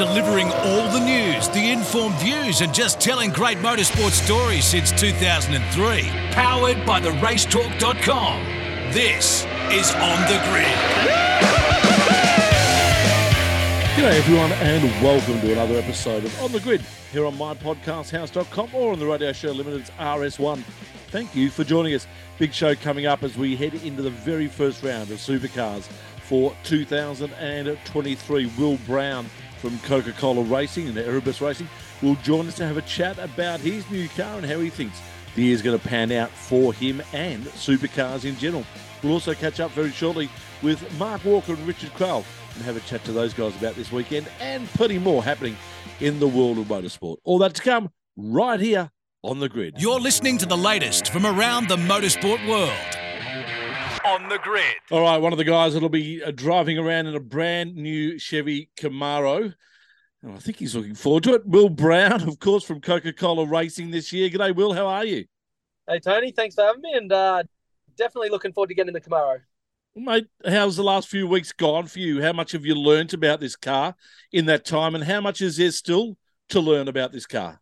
delivering all the news, the informed views, and just telling great motorsport stories since 2003. Powered by the racetalk.com. This is On The Grid. G'day everyone, and welcome to another episode of On The Grid, here on mypodcasthouse.com or on the Radio Show Limited's RS1. Thank you for joining us. Big show coming up as we head into the very first round of Supercars for 2023. Will Brown from Coca-Cola Racing and Erebus Racing will join us to have a chat about his new car and how he thinks the year's going to pan out for him and supercars in general. We'll also catch up very shortly with Mark Walker and Richard Craill and have a chat to those guys about this weekend and plenty more happening in the world of motorsport. All that to come right here on The Grid. You're listening to the latest from around the motorsport world. On The Grid. All right, one of the guys that'll be driving around in a brand new Chevy Camaro. And I think he's looking forward to it. Will Brown, of course, from Coca-Cola Racing this year. G'day, Will. How are you? Hey, Tony. Thanks for having me. And definitely looking forward to getting the Camaro. Mate, how's the last few weeks gone for you? How much have you learnt about this car in that time? And how much is there still to learn about this car?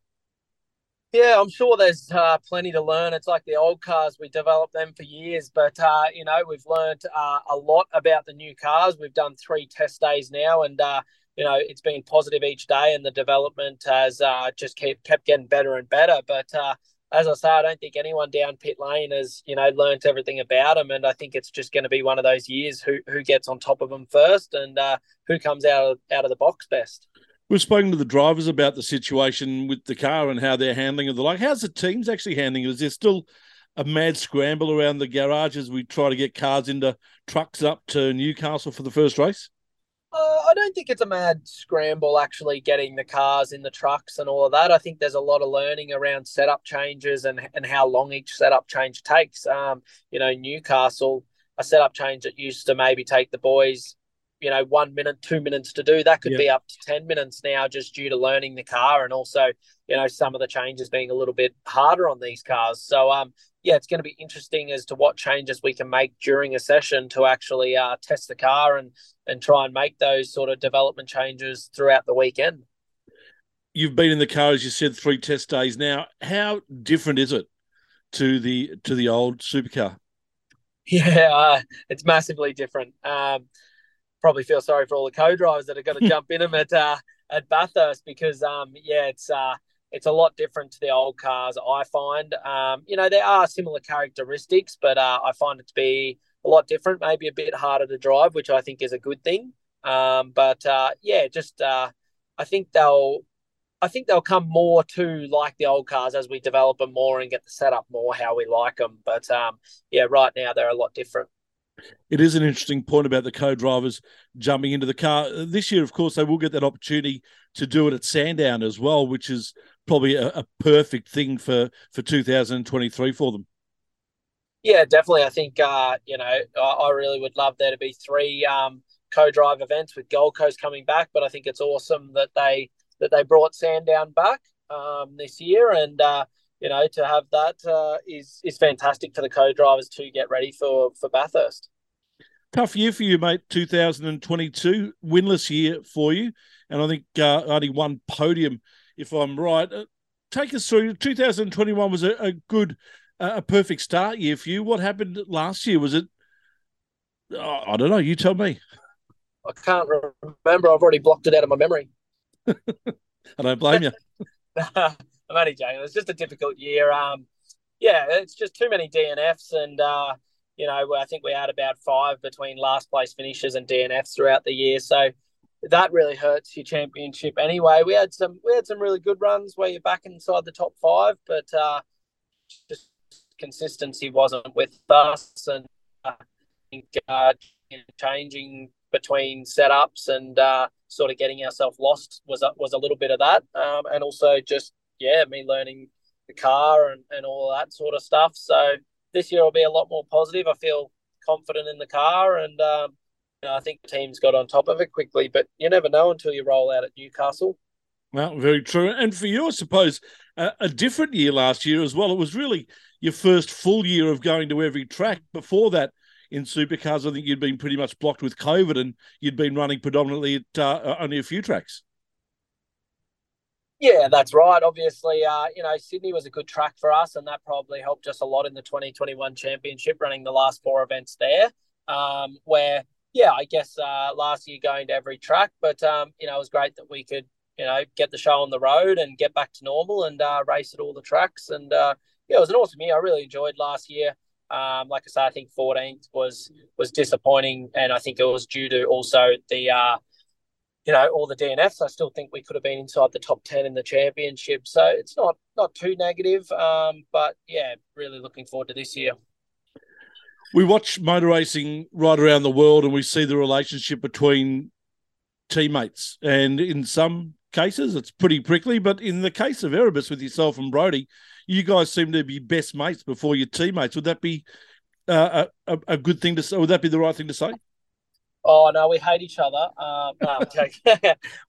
Yeah, I'm sure there's plenty to learn. It's like the old cars, we developed them for years, but, we've learned a lot about the new cars. We've done 3 test days now and, it's been positive each day and the development has just kept getting better and better. But as I say, I don't think anyone down pit lane has, learned everything about them. And I think it's just going to be one of those years who gets on top of them first and who comes out of the box best. We've spoken to the drivers about the situation with the car and how they're handling it. They're like, how's the teams actually handling it? Is there still a mad scramble around the garage as we try to get cars into trucks up to Newcastle for the first race? I don't think it's a mad scramble actually getting the cars in the trucks and all of that. I think there's a lot of learning around setup changes and how long each setup change takes. Newcastle, a setup change that used to maybe take the boys 1 minute, 2 minutes to do. That could be up to 10 minutes now just due to learning the car and also, some of the changes being a little bit harder on these cars. So, it's going to be interesting as to what changes we can make during a session to actually test the car and try and make those sort of development changes throughout the weekend. You've been in the car, as you said, 3 test days now. How different is it to the old supercar? Yeah, it's massively different. Probably feel sorry for all the co-drivers that are going to jump in them at Bathurst because, it's a lot different to the old cars, I find. There are similar characteristics, but I find it to be a lot different, maybe a bit harder to drive, which I think is a good thing. I think they'll come more to like the old cars as we develop them more and get the setup more how we like them. But, right now they're a lot different. It is an interesting point about the co-drivers jumping into the car. This year, of course, they will get that opportunity to do it at Sandown as well, which is probably a perfect thing for 2023 for them. Yeah, definitely. I think, I really would love there to be 3 co-drive events with Gold Coast coming back, but I think it's awesome that they brought Sandown back this year and, to have that is fantastic for the co-drivers to get ready for Bathurst. Tough year for you, mate, 2022. Winless year for you. And I think only one podium, if I'm right. Take us through. 2021 was a perfect start year for you. What happened last year? Was it, I don't know, you tell me. I can't remember. I've already blocked it out of my memory. I don't blame you. I'm only joking. It's just a difficult year. It's just too many DNFs and, I think we had about 5 between last place finishes and DNFs throughout the year. So that really hurts your championship anyway. We had some really good runs where you're back inside the top 5, but just consistency wasn't with us. And I think changing between setups and sort of getting ourselves lost was a little bit of that. And also just, me learning the car and all that sort of stuff. So this year will be a lot more positive. I feel confident in the car and I think the team's got on top of it quickly, but you never know until you roll out at Newcastle. Well, very true. And for you, I suppose, a different year last year as well. It was really your first full year of going to every track. Before that, in supercars, I think you'd been pretty much blocked with COVID and you'd been running predominantly at only a few tracks. Yeah, that's right. Obviously, Sydney was a good track for us, and that probably helped us a lot in the 2021 championship, running the last four events there, last year going to every track. But, it was great that we could, get the show on the road and get back to normal and race at all the tracks. And, it was an awesome year. I really enjoyed last year. Like I said, I think 14th was disappointing, and I think it was due to also the all the DNFs. I still think we could have been inside the top 10 in the championship. So it's not too negative. But, yeah, really looking forward to this year. We watch motor racing right around the world, and we see the relationship between teammates. And in some cases, it's pretty prickly. But in the case of Erebus with yourself and Brody, you guys seem to be best mates before your teammates. Would that be a good thing to say? Would that be the right thing to say? Oh, no, we hate each other. No,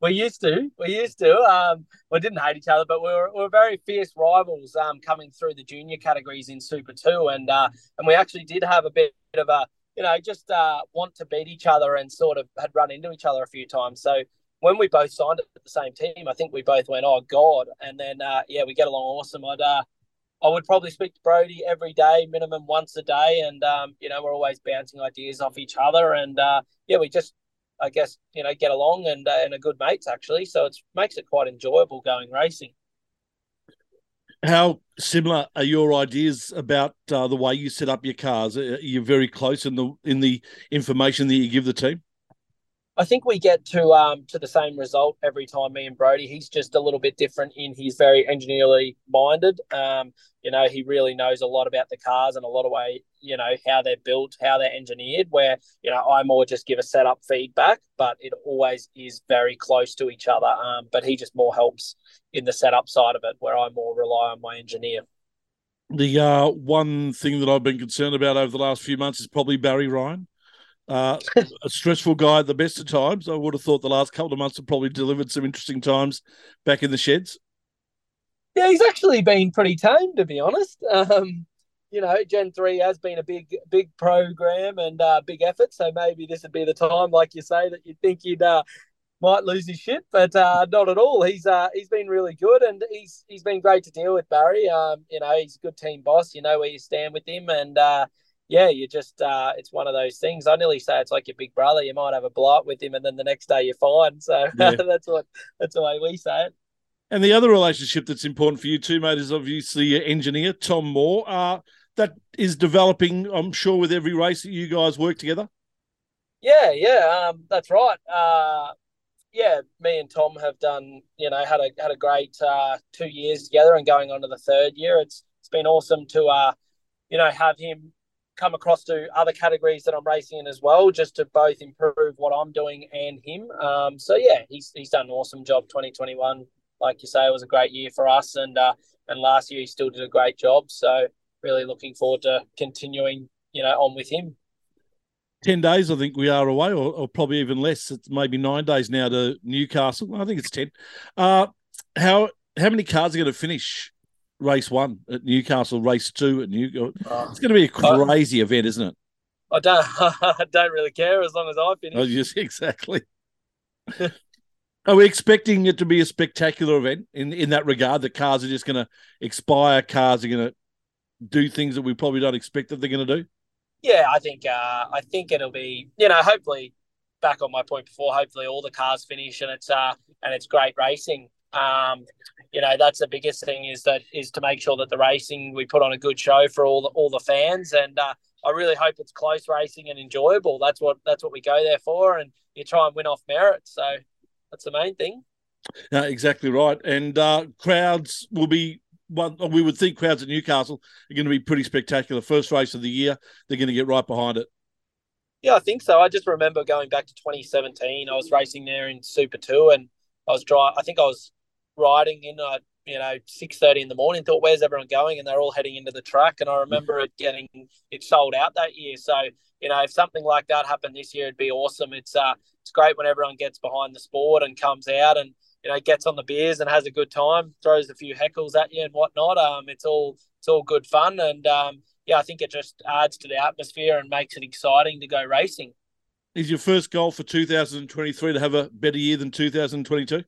We used to. We didn't hate each other, but we were very fierce rivals coming through the junior categories in Super 2. And we actually did have a bit of a, want to beat each other, and sort of had run into each other a few times. So when we both signed at the same team, I think we both went, oh, God. And then, we get along awesome. I would probably speak to Brody every day, minimum once a day. And, we're always bouncing ideas off each other. And, we just, I guess, get along and are good mates, actually. So it makes it quite enjoyable going racing. How similar are your ideas about the way you set up your cars? Are you very close in the information that you give the team? I think we get to the same result every time, me and Brody. He's just a little bit different in he's very engineerly minded. He really knows a lot about the cars and a lot of way, how they're built, how they're engineered, where, I more just give a setup feedback, but it always is very close to each other. But he just more helps in the setup side of it, where I more rely on my engineer. The one thing that I've been concerned about over the last few months is probably Barry Ryan. A stressful guy at the best of times. I would have thought the last couple of months have probably delivered some interesting times back in the sheds. Yeah, he's actually been pretty tame, to be honest. Gen 3 has been a big program and big effort, so maybe this would be the time, like you say, that you'd think he'd might lose his shit, but not at all. He's been really good, and he's been great to deal with, Barry. He's a good team boss. You know where you stand with him, and you just, it's one of those things. I nearly say it's like your big brother. You might have a blow up with him, and then the next day you're fine. So yeah. That's the way we say it. And the other relationship that's important for you too, mate, is obviously your engineer, Tom Moore. That is developing, I'm sure, with every race that you guys work together. Yeah, that's right. Me and Tom have done, had a great 2 years together, and going on to the third year. It's been awesome to, have him come across to other categories that I'm racing in as well, just to both improve what I'm doing and him. He's done an awesome job. 2021, like you say, was a great year for us, and last year he still did a great job. So really looking forward to continuing, on with him. 10 days, I think we are away, or probably even less. It's maybe 9 days now to Newcastle. I think it's 10. How many cars are going to finish race 1 at Newcastle, race 2 at Newcastle? It's going to be a crazy event, isn't it? I don't really care as long as I finish. Exactly. Are we expecting it to be a spectacular event in that regard? The cars are just going to expire. Cars are going to do things that we probably don't expect that they're going to do. Yeah, I think it'll be, hopefully, back on my point before, hopefully all the cars finish, and it's great racing. That's the biggest thing is to make sure that the racing, we put on a good show for all the fans, and I really hope it's close racing and enjoyable. That's what we go there for, and you try and win off merit. So that's the main thing. No, exactly right. And crowds will be we would think crowds at Newcastle are going to be pretty spectacular. First race of the year, they're going to get right behind it. Yeah, I think so. I just remember going back to 2017. I was racing there in Super 2, and I was riding in, 6:30 in the morning, thought, where's everyone going? And they're all heading into the track. And I remember it sold out that year. So, if something like that happened this year, it'd be awesome. It's great when everyone gets behind the sport and comes out and, gets on the beers and has a good time, throws a few heckles at you and whatnot. It's all good fun. And, I think it just adds to the atmosphere and makes it exciting to go racing. Is your first goal for 2023 to have a better year than 2022?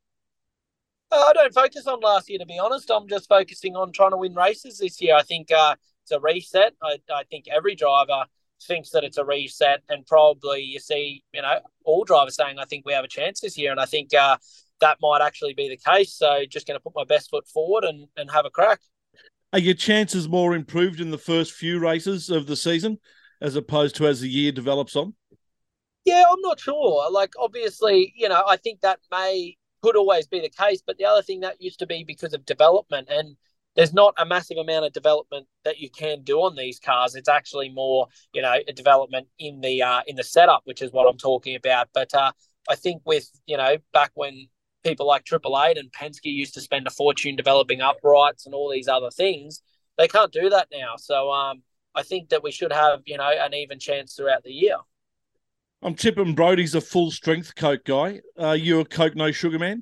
I don't focus on last year, to be honest. I'm just focusing on trying to win races this year. I think it's a reset. I think every driver thinks that it's a reset, and probably you see, you know, all drivers saying, I think we have a chance this year. And I think that might actually be the case. So just going to put my best foot forward and have a crack. Are your chances more improved in the first few races of the season as opposed to as the year develops on? Yeah, I'm not sure. Like, obviously, you know, I think that may could always be the case. But the other thing that used to be because of development, and there's not a massive amount of development that you can do on these cars. It's actually more, you know, a development in the setup, which is what I'm talking about. But I think with, you know, back when people like Triple Eight and Penske used to spend a fortune developing uprights and all these other things, they can't do that now. So I think that we should have, you know, an even chance throughout the year. I'm tipping Brody's a full-strength Coke guy. Are you a Coke no sugar man?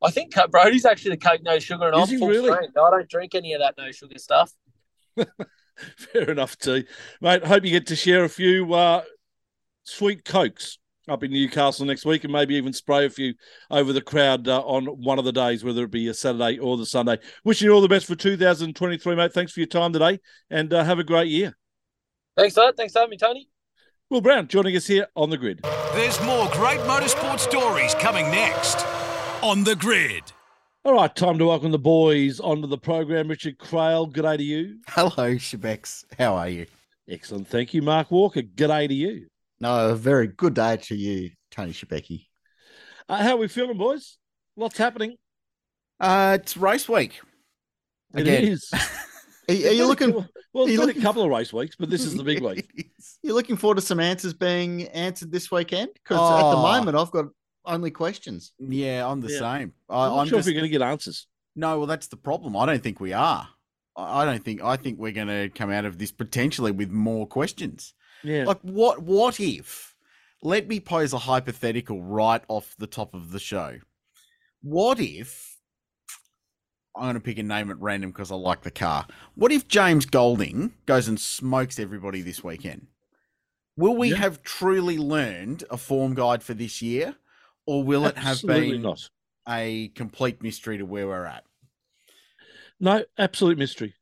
I think Brody's actually the Coke no sugar, and I'm full-strength. I don't drink any of that no sugar stuff. Fair enough, T. Mate, hope you get to share a few sweet Cokes up in Newcastle next week, and maybe even spray a few over the crowd on one of the days, whether it be a Saturday or the Sunday. Wishing you all the best for 2023, mate. Thanks for your time today, and have a great year. Thanks, sir. Thanks for having me, Tony. Will Brown joining us here on The Grid. There's more great motorsport stories coming next on The Grid. All right, time to welcome the boys onto the program. Richard Craill, good day to you. Hello, Shebex. How are you? Excellent, thank you. Mark Walker, good day to you. No, a very good day to you, Tony Shebecki. How are we feeling, boys? What's happening? It's race week. Again. It is. Are you looking? Well, it's been a couple of race weeks, but this is the big week. You're looking forward to some answers being answered this weekend? Because at the moment, I've got only questions. Yeah, I'm the same. I'm not sure if you're going to get answers. No, well, that's the problem. I don't think we are. I think we're going to come out of this potentially with more questions. Yeah. Like, what if? Let me pose a hypothetical right off the top of the show. What if, I'm going to pick a name at random because I like the car. What if James Golding goes and smokes everybody this weekend? Will we have truly learned a form guide for this year, or will it have been a complete mystery to where we're at? No, absolute mystery.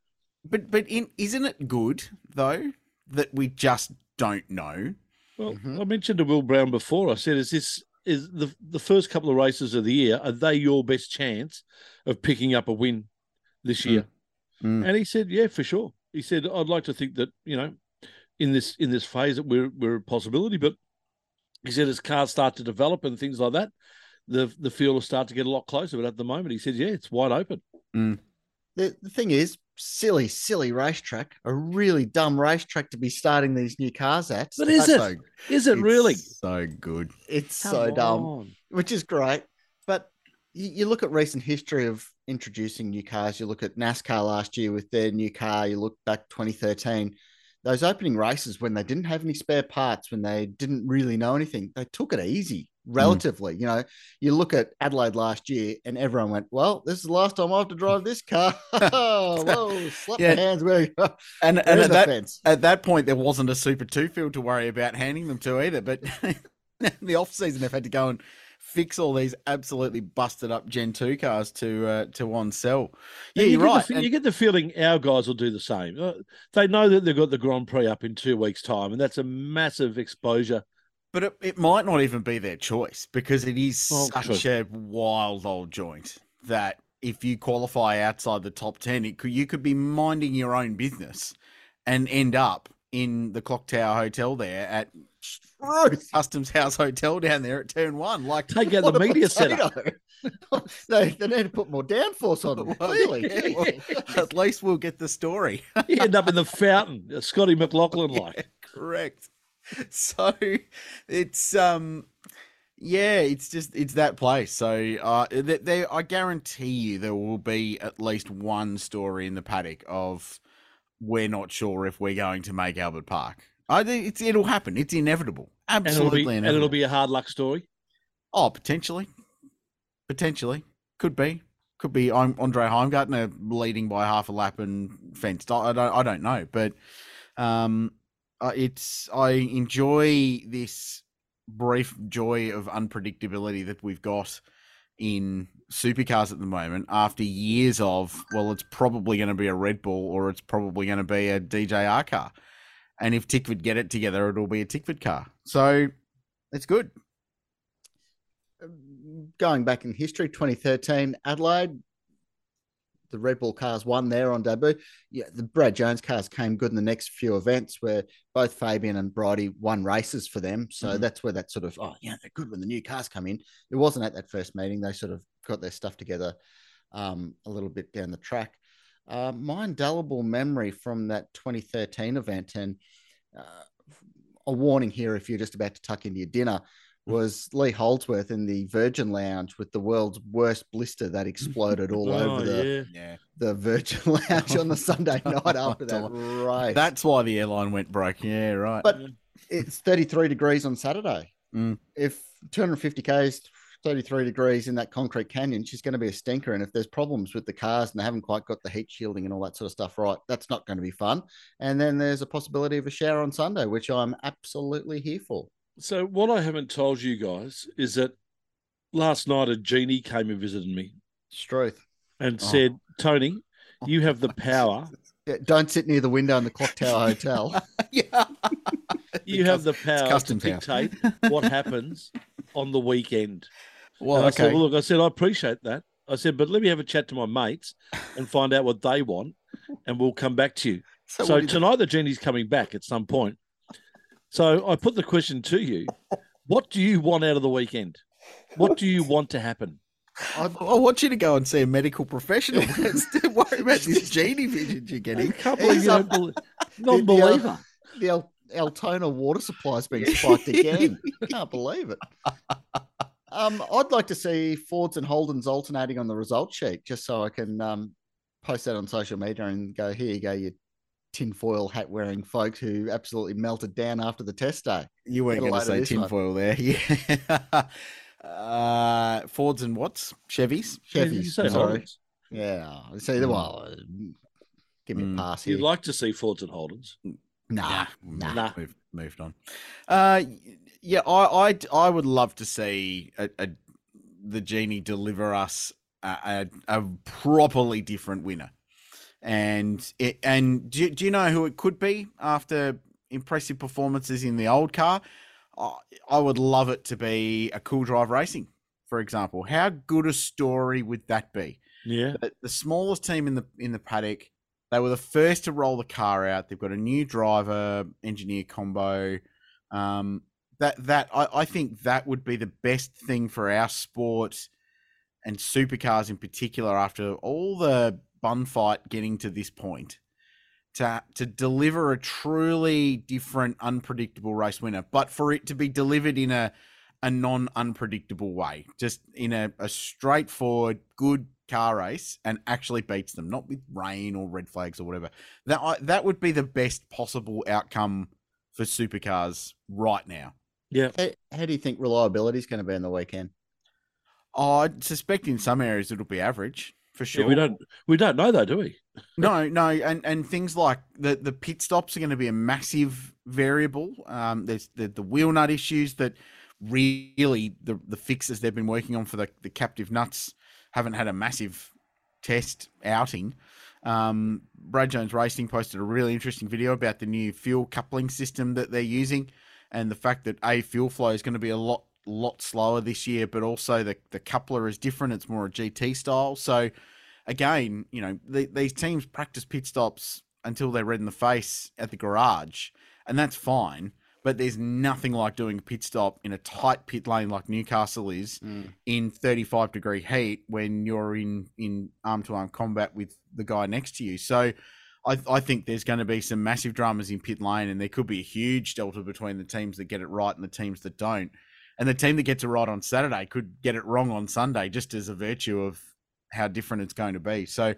But isn't it good, though, that we just don't know? Well, I mentioned to Will Brown before, I said, is the first couple of races of the year, are they your best chance of picking up a win this year? And he said, yeah, for sure. He said, I'd like to think that, you know, in this phase that we're a possibility, but he said, as cars start to develop and things like that, the field will start to get a lot closer. But at the moment, he said, yeah, it's wide open. The thing is, silly racetrack, a really dumb racetrack to be starting these new cars at. But is it really? So good. It's so dumb, which is great. But you look at recent history of introducing new cars. You look at NASCAR last year with their new car. You look back 2013, those opening races when they didn't have any spare parts, when they didn't really know anything, they took it easy relatively. You know, you look at Adelaide last year and everyone went, well, this is the last time I have to drive this car. Whoa, slap my hands where you are. And at that point, there wasn't a Super 2 field to worry about handing them to either. But the off-season, they've had to go and fix all these absolutely busted up Gen 2 cars to on sell. Yeah, you're right. You get the feeling our guys will do the same. They know that they've got the Grand Prix up in 2 weeks' time, and that's a massive exposure. But it might not even be their choice, because it is such a wild old joint that if you qualify outside the top 10, you could be minding your own business and end up in the Clock Tower Hotel there at Customs House Hotel down there at turn 1. Like, take out the media center. They need to put more downforce on it. Really? Yeah, well, at least we'll get the story. You end up in the fountain, Scotty McLaughlin like. Yeah, correct. So it's it's that place. So there, I guarantee you there will be at least one story in the paddock of, we're not sure if we're going to make Albert Park. I think it'll happen. It's inevitable. Absolutely inevitable. And it'll be a hard luck story. Oh, potentially could be Andre Heimgartner leading by half a lap and fenced. I don't know, but I enjoy this brief joy of unpredictability that we've got in supercars at the moment after years of, well, it's probably going to be a Red Bull or it's probably going to be a DJR car. And if Tickford get it together, it'll be a Tickford car. So it's good. Going back in history, 2013, Adelaide, the Red Bull cars won there on debut. Yeah, the Brad Jones cars came good in the next few events where both Fabian and Brody won races for them. So that's where that sort of, oh, yeah, they're good when the new cars come in. It wasn't at that first meeting. They sort of got their stuff together a little bit down the track. My indelible memory from that 2013 event, and a warning here if you're just about to tuck into your dinner, was Lee Holdsworth in the Virgin Lounge with the world's worst blister that exploded all over the Virgin Lounge on the Sunday night after that race. That's why the airline went broke. Yeah, right. But it's 33 degrees on Saturday. If 250 Ks, 33 degrees in that concrete canyon, she's going to be a stinker. And if there's problems with the cars and they haven't quite got the heat shielding and all that sort of stuff right, that's not going to be fun. And then there's a possibility of a shower on Sunday, which I'm absolutely here for. So what I haven't told you guys is that last night a genie came and visited me. Struth. And said, Tony, you have the power. Don't sit near the window in the Clock Tower Hotel. You have the power to dictate what happens on the weekend. Well, I said, well, look, I said, I appreciate that. I said, but let me have a chat to my mates and find out what they want, and we'll come back to you. So tonight the genie's coming back at some point. So I put the question to you, what do you want out of the weekend? What do you want to happen? I want you to go and see a medical professional. Don't worry about this genie vision you're getting. I can't believe you don't believe. Non-believer. The Altona water supply's been spiked again. I can't believe it. I'd like to see Fords and Holdens alternating on the result sheet just so I can post that on social media and go, here you go, you tinfoil hat wearing folks who absolutely melted down after the test day. You weren't going to say tinfoil there. Yeah. Fords and what's? Chevys? Chevys, sorry. Yeah. See, well, give me a pass here. You'd like to see Fords and Holdens? Nah. Moved on. I would love to see the genie deliver us a properly different winner. And do you know who it could be after impressive performances in the old car? I would love it to be a Cool Drive Racing, for example. How good a story would that be? Yeah. The smallest team in the paddock, they were the first to roll the car out. They've got a new driver engineer combo. I think that would be the best thing for our sport and supercars in particular after all the bun fight getting to this point, to deliver a truly different, unpredictable race winner, but for it to be delivered in a non-unpredictable way, just in a straightforward, good car race, and actually beats them, not with rain or red flags or whatever. That would be the best possible outcome for supercars right now. Yeah. How do you think reliability is going to be on the weekend? I suspect in some areas it'll be average. For sure. Yeah, we don't know though, do we? No. And things like the pit stops are going to be a massive variable. There's the wheel nut issues that really the fixes they've been working on for the captive nuts haven't had a massive test outing. Brad Jones Racing posted a really interesting video about the new fuel coupling system that they're using and the fact that fuel flow is going to be a lot slower this year, but also the coupler is different. It's more a GT style. So again, you know, these teams practice pit stops until they're red in the face at the garage, and that's fine, but there's nothing like doing a pit stop in a tight pit lane like Newcastle is in 35 degree heat when you're in arm to arm combat with the guy next to you. So I think there's going to be some massive dramas in pit lane, and there could be a huge delta between the teams that get it right and the teams that don't. And the team that gets it right on Saturday could get it wrong on Sunday, just as a virtue of how different it's going to be. So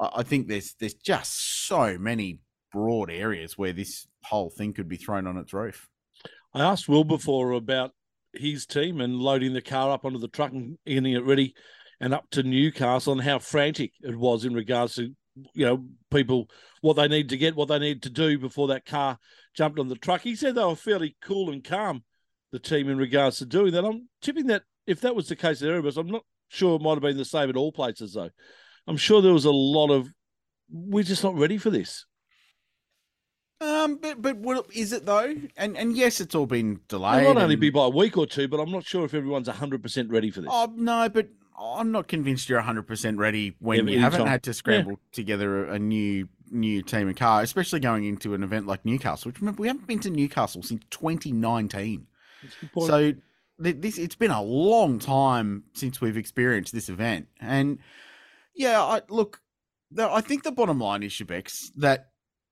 I think there's just so many broad areas where this whole thing could be thrown on its roof. I asked Will before about his team and loading the car up onto the truck and getting it ready and up to Newcastle, and how frantic it was in regards to, you know, people, what they need to get, what they need to do before that car jumped on the truck. He said they were fairly cool and calm, the team, in regards to doing that. I'm tipping that if that was the case at Erebus, I'm not sure it might have been the same at all places, though. I'm sure there was a lot of, we're just not ready for this. But what is it though? And yes, it's all been delayed. It might only be by a week or two, but I'm not sure if everyone's 100% ready for this. Oh no, but I'm not convinced you're 100% ready when you haven't had to scramble together a new team and car, especially going into an event like Newcastle. Which remember, we haven't been to Newcastle since 2019. So it's been a long time since we've experienced this event. And yeah, I think the bottom line is, Shebex, that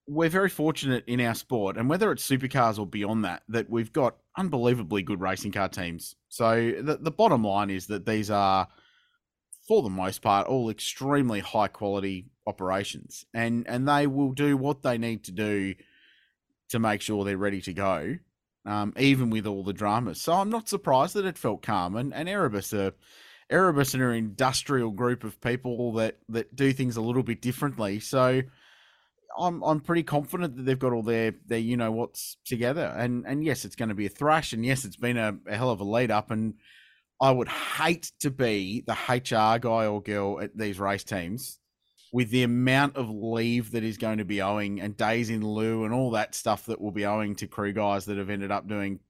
we're very fortunate in our sport, and whether it's supercars or beyond that, that we've got unbelievably good racing car teams. So the bottom line is that these are, for the most part, all extremely high quality operations, and they will do what they need to do to make sure they're ready to go, even with all the dramas. So I'm not surprised that it felt calm, and Erebus are an industrial group of people that do things a little bit differently. So I'm pretty confident that they've got all their you know what's together, and yes, it's going to be a thrash, and yes, it's been a hell of a lead up, and I would hate to be the HR guy or girl at these race teams with the amount of leave that is going to be owing and days in lieu and all that stuff that will be owing to crew guys that have ended up doing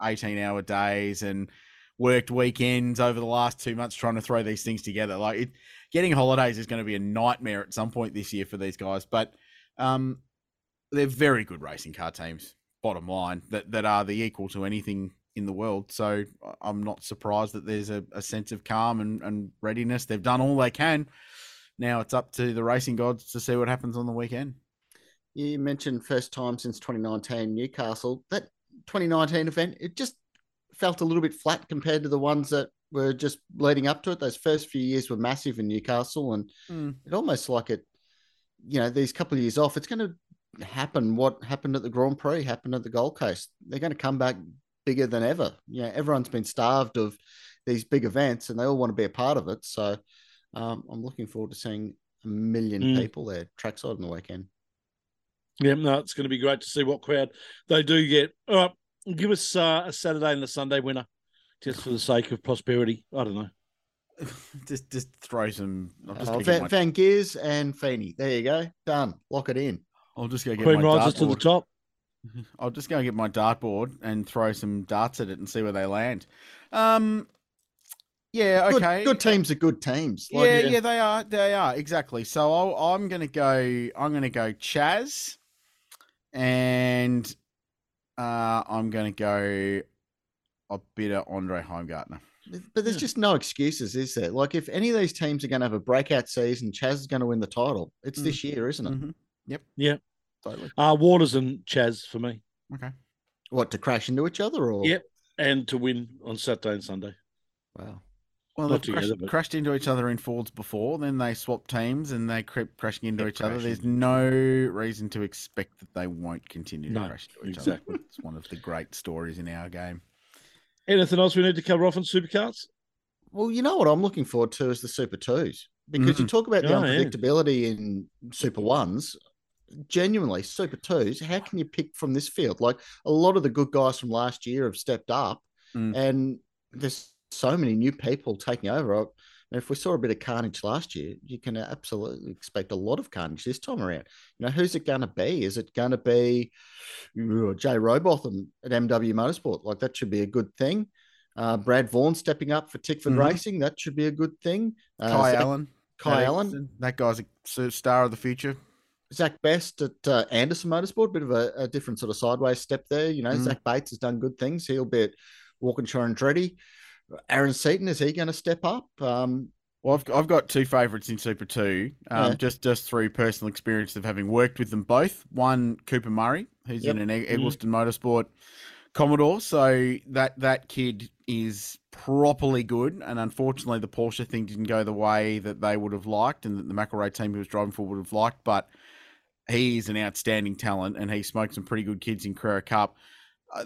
18-hour days and worked weekends over the last 2 months trying to throw these things together. Like getting holidays is going to be a nightmare at some point this year for these guys, but they're very good racing car teams, bottom line, that are the equal to anything in the world. So I'm not surprised that there's a sense of calm and readiness. They've done all they can. Now it's up to the racing gods to see what happens on the weekend. You mentioned first time since 2019 Newcastle. That 2019 event, it just felt a little bit flat compared to the ones that were just leading up to it. Those first few years were massive in Newcastle, and it almost like it, you know, these couple of years off, it's going to happen. What happened at the Grand Prix happened at the Gold Coast. They're going to come back bigger than ever. You know, everyone's been starved of these big events and they all want to be a part of it. So I'm looking forward to seeing a million people there trackside on the weekend. Yeah, no, it's going to be great to see what crowd they do get. All right, give us a Saturday and a Sunday winner just for the sake of prosperity. I don't know. just throw some. Van Gears and Feeney. There you go. Done. Lock it in. I'll just go get Queen my rises dartboard. To the top. I'll just go get my dartboard and throw some darts at it and see where they land. Yeah. Okay. Good teams are good teams. Like, yeah. They are. They are exactly. So I'm gonna go Chaz, and I'm gonna go a bit of Andre Heimgartner. But there's just no excuses, is there? Like, if any of these teams are going to have a breakout season, Chaz is going to win the title. It's this year, isn't it? Mm-hmm. Yep. Yeah. Totally. Waters and Chaz for me. Okay. What, to crash into each other? Or? Yep. And to win on Saturday and Sunday. Wow. Well, they've crashed into each other in Fords before. Then they swapped teams and they kept crashing into each other. There's no reason to expect that they won't continue to crash into each other. It's one of the great stories in our game. Anything else we need to cover off on supercars? Well, you know what I'm looking forward to is the Super 2s, because you talk about the unpredictability in Super 1s. Genuinely, Super 2s, how can you pick from this field? Like, a lot of the good guys from last year have stepped up, and there's so many new people taking over. And if we saw a bit of carnage last year, you can absolutely expect a lot of carnage this time around. You know, who's it going to be? Is it going to be Jay Robotham at MW Motorsport? Like, that should be a good thing. Brad Vaughan stepping up for Tickford Racing. That should be a good thing. Kai Allen. That guy's a star of the future. Zach Best at Anderson Motorsport. Bit of a different sort of sideways step there. You know, Zach Bates has done good things. He'll be at Walkinshaw Andretti. Aaron Seaton, is he going to step up? Well, I've got two favourites in Super 2, just through personal experience of having worked with them both. One, Cooper Murray, who's in an Eggleston Motorsport Commodore. So that kid is properly good. And unfortunately, the Porsche thing didn't go the way that they would have liked and that the McElroy team he was driving for would have liked. But he is an outstanding talent, and he smoked some pretty good kids in Carrera Cup.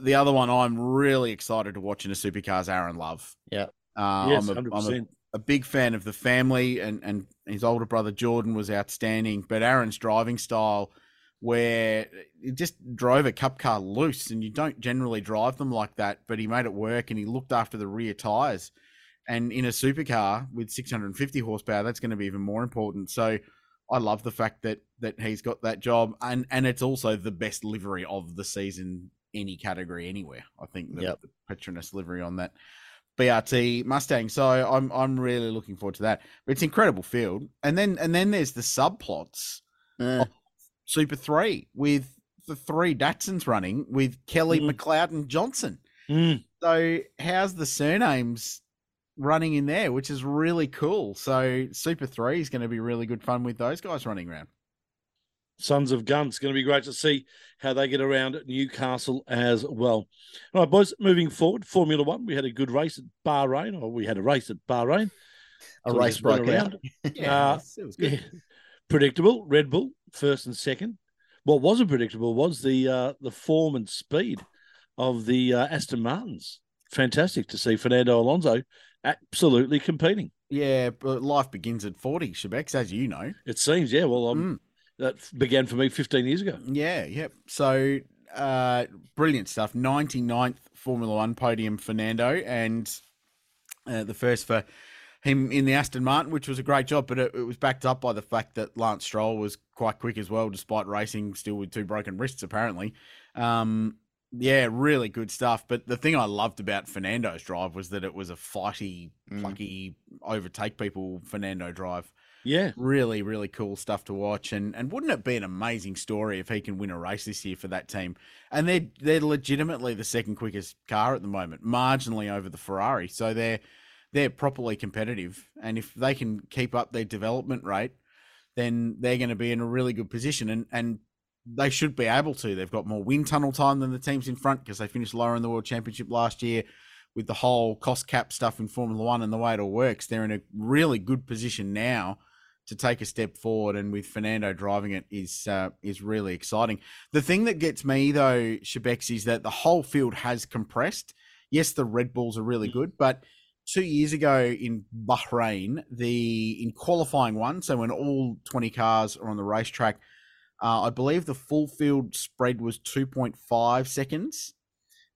The other one I'm really excited to watch in a supercar is Aaron Love. Yeah. Yes, I'm a big fan of the family, and his older brother Jordan was outstanding. But Aaron's driving style, where he just drove a cup car loose, and you don't generally drive them like that, but he made it work, and he looked after the rear tyres. And in a supercar with 650 horsepower, that's going to be even more important. So I love the fact that he's got that job, and it's also the best livery of the season, any category, anywhere. I think the Petronas livery on that BRT Mustang. So I'm really looking forward to that. But it's an incredible field, and then there's the subplots of Super 3 with the three Datsuns running with Kelly, McLeod, and Johnson. So how's the surnames running in there, which is really cool. So Super 3 is going to be really good fun with those guys running around. Sons of Guns. It's going to be great to see how they get around at Newcastle as well. All right, boys, moving forward, Formula One. We had a good race at Bahrain, or we had a race at Bahrain. A race broke out. It was good. Yeah. Predictable. Red Bull, first and second. What wasn't predictable was the form and speed of the Aston Martins. Fantastic to see Fernando Alonso absolutely competing. Yeah, but life begins at 40, Shebex, as you know. It seems, yeah. Well, that began for me 15 years ago. Yeah, yep. So brilliant stuff. 99th Formula One podium, Fernando, and the first for him in the Aston Martin, which was a great job, but it was backed up by the fact that Lance Stroll was quite quick as well, despite racing still with two broken wrists, apparently. Yeah, really good stuff. But the thing I loved about Fernando's drive was that it was a fighty, plucky, overtake people Fernando drive. Yeah. Really, really cool stuff to watch. And wouldn't it be an amazing story if he can win a race this year for that team? And they're legitimately the second quickest car at the moment, marginally over the Ferrari. So they're properly competitive. And if they can keep up their development rate, then they're going to be in a really good position. And they should be able to. They've got more wind tunnel time than the teams in front because they finished lower in the World Championship last year. With the whole cost cap stuff in Formula One and the way it all works, they're in a really good position now to take a step forward. And with Fernando driving it is really exciting. The thing that gets me, though, Shebex, is that the whole field has compressed. Yes, the Red Bulls are really good, but 2 years ago in Bahrain, in qualifying one, so when all 20 cars are on the racetrack, I believe the full field spread was 2.5 seconds.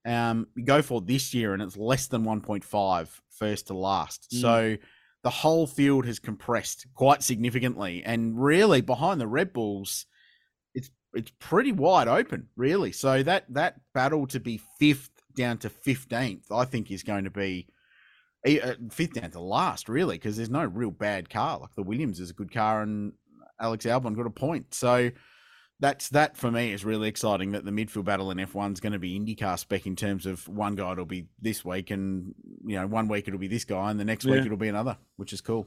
You go for this year and it's less than 1.5 first to last. So the whole field has compressed quite significantly, and really behind the Red Bulls, it's pretty wide open, really. So that battle to be fifth down to 15th, I think is going to be fifth down to last, really, because there's no real bad car. Like the Williams is a good car and Alex Albon got a point. So that for me is really exciting, that the midfield battle in F1 is going to be IndyCar spec in terms of one guy it'll be this week, and 1 week it'll be this guy, and the next week it'll be another, which is cool.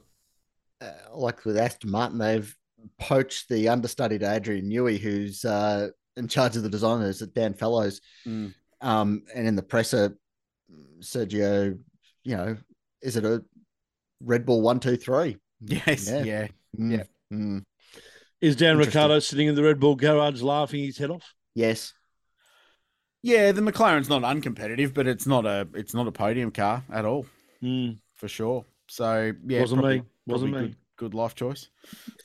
Like with Aston Martin, they've poached the understudy to Adrian Newey, who's in charge of the designers at Dan Fellows, and in the presser, Sergio, is it a Red Bull 1, 2, 3? Yes, Is Dan Ricciardo sitting in the Red Bull garage laughing his head off? Yes. Yeah, the McLaren's not uncompetitive, but it's not a podium car at all, for sure. So yeah, wasn't me. Good life choice,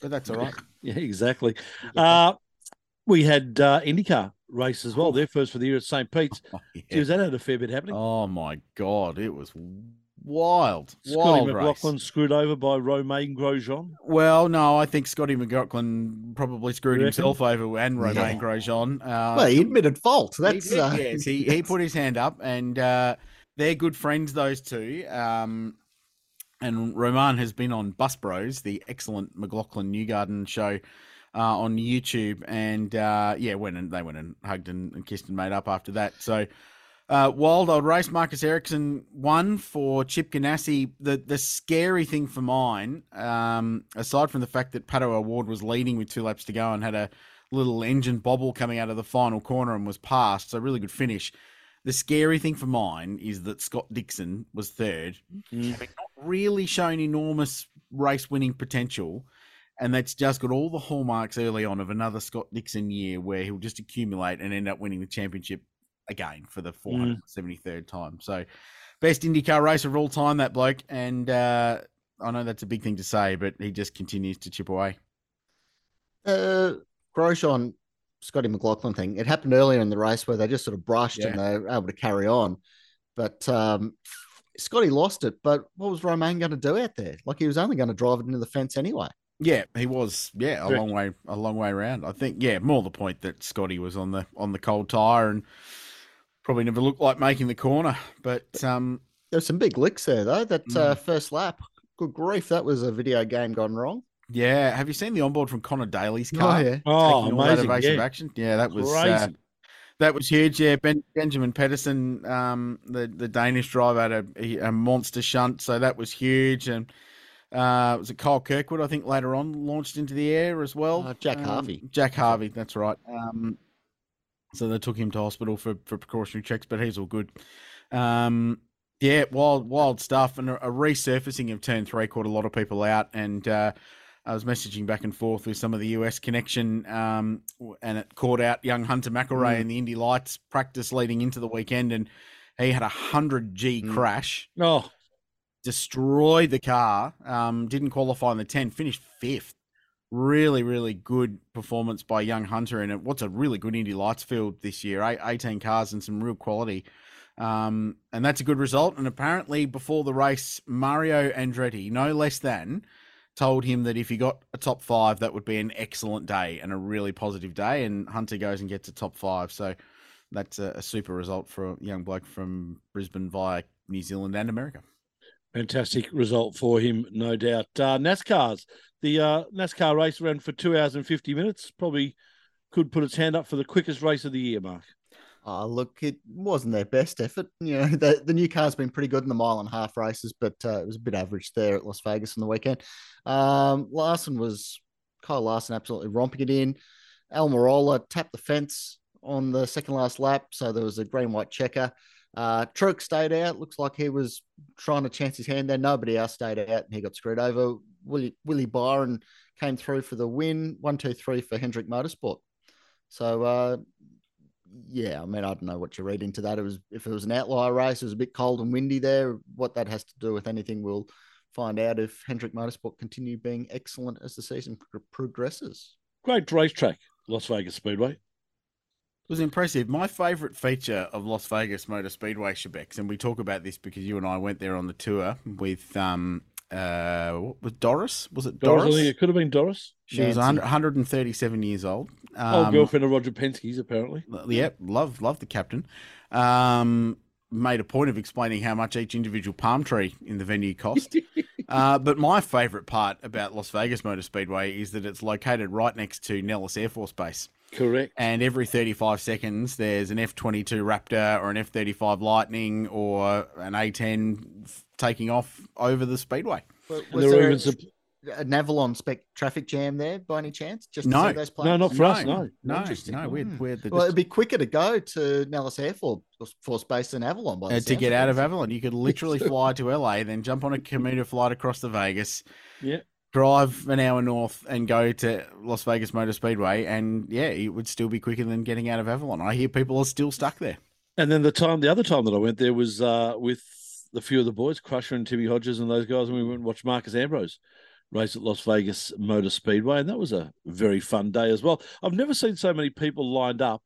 but that's all right. Yeah, exactly. We had IndyCar race as well. Their first for the year at St. Pete's. Geez, that had a fair bit happening. Oh my God, it was. Wild Scotty McLaughlin race. Screwed over by Romain Grosjean. Well, no, I think Scotty McLaughlin probably screwed himself over, and Romain Grosjean. Well, he admitted fault. He put his hand up, and they're good friends, those two. And Romain has been on Bus Bros, the excellent McLaughlin Newgarden show on YouTube, and they went and hugged and kissed and made up after that. So. Wild old race. Marcus Ericsson won for Chip Ganassi. The scary thing for mine, aside from the fact that Pato O'Ward was leading with 2 laps to go and had a little engine bobble coming out of the final corner and was passed, so really good finish. The scary thing for mine is that Scott Dixon was third, having not really shown enormous race-winning potential, and that's just got all the hallmarks early on of another Scott Dixon year where he'll just accumulate and end up winning the championship again for the 473rd time. So best IndyCar racer of all time, that bloke. And I know that's a big thing to say, but he just continues to chip away. Grosjean, Scotty McLaughlin thing. It happened earlier in the race where they just sort of brushed and they were able to carry on. But Scotty lost it, but what was Romain going to do out there? Like, he was only going to drive it into the fence anyway. Yeah, he was. Yeah, a long way around. I think, yeah, more the point that Scotty was on the cold tyre and probably never looked like making the corner. But there's some big licks there, though, that first lap. Good grief, that was a video game gone wrong. Yeah. Have you seen the onboard from Connor Daly's car? Oh, yeah. Oh, amazing. Yeah, that was crazy. That was huge. Yeah, Benjamin Pedersen, the Danish driver, had a monster shunt, so that was huge. And was it Kyle Kirkwood, I think, later on launched into the air as well? Jack Harvey. Jack Harvey, that's right. So they took him to hospital for precautionary checks, but he's all good. Yeah, wild stuff, and a resurfacing of Turn 3 caught a lot of people out, and I was messaging back and forth with some of the US connection, and it caught out young Hunter McElroy in the Indy Lights practice leading into the weekend, and he had 100G crash. Oh, destroyed the car. Didn't qualify in the 10, finished 5th. Really, really good performance by young Hunter in what's a really good Indy Lights field this year. 18 cars and some real quality. And that's a good result. And apparently before the race, Mario Andretti, no less than, told him that if he got a top 5, that would be an excellent day and a really positive day. And Hunter goes and gets a top 5. So that's a super result for a young bloke from Brisbane via New Zealand and America. Fantastic result for him, no doubt. NASCAR's. The NASCAR race ran for 2 hours and 50 minutes. Probably could put its hand up for the quickest race of the year, Mark. Look, it wasn't their best effort. You know, the new car's been pretty good in the mile and a half races, but it was a bit average there at Las Vegas on the weekend. Kyle Larson absolutely romping it in. Almirola tapped the fence on the second last lap, so there was a green-white checker. Truex stayed out. Looks like he was trying to chance his hand there. Nobody else stayed out, and he got screwed over. Willie Byron came through for the win. 1-2-3 for Hendrick Motorsport. So, yeah, I mean, I don't know what you read into that. If it was an outlier race, it was a bit cold and windy there. What that has to do with anything, we'll find out if Hendrick Motorsport continue being excellent as the season progresses. Great racetrack, Las Vegas Speedway. It was impressive. My favourite feature of Las Vegas Motor Speedway, Shebex, and we talk about this because you and I went there on the tour with what was Doris? Was it Doris? I think it could have been Doris. She was 137 years old. Old girlfriend of Roger Penske's, apparently. Yeah, love the captain. Made a point of explaining how much each individual palm tree in the venue cost. But my favourite part about Las Vegas Motor Speedway is that it's located right next to Nellis Air Force Base. Correct. And every 35 seconds, there's an F-22 Raptor or an F-35 Lightning or an A-10 taking off over the speedway. Was there even an Avalon spec traffic jam there by any chance? Just to see those planes? No, not for us. No. Well, it'd be quicker to go to Nellis Air Force Base than Avalon. By the to get out of Avalon, you could literally fly to LA, then jump on a commuter flight across to Vegas. Yeah. Drive an hour north and go to Las Vegas Motor Speedway, and yeah, it would still be quicker than getting out of Avalon. I hear people are still stuck there. And then the other time that I went there was with a few of the boys, Crusher and Timmy Hodges and those guys, and we went and watched Marcus Ambrose race at Las Vegas Motor Speedway, and that was a very fun day as well. I've never seen so many people lined up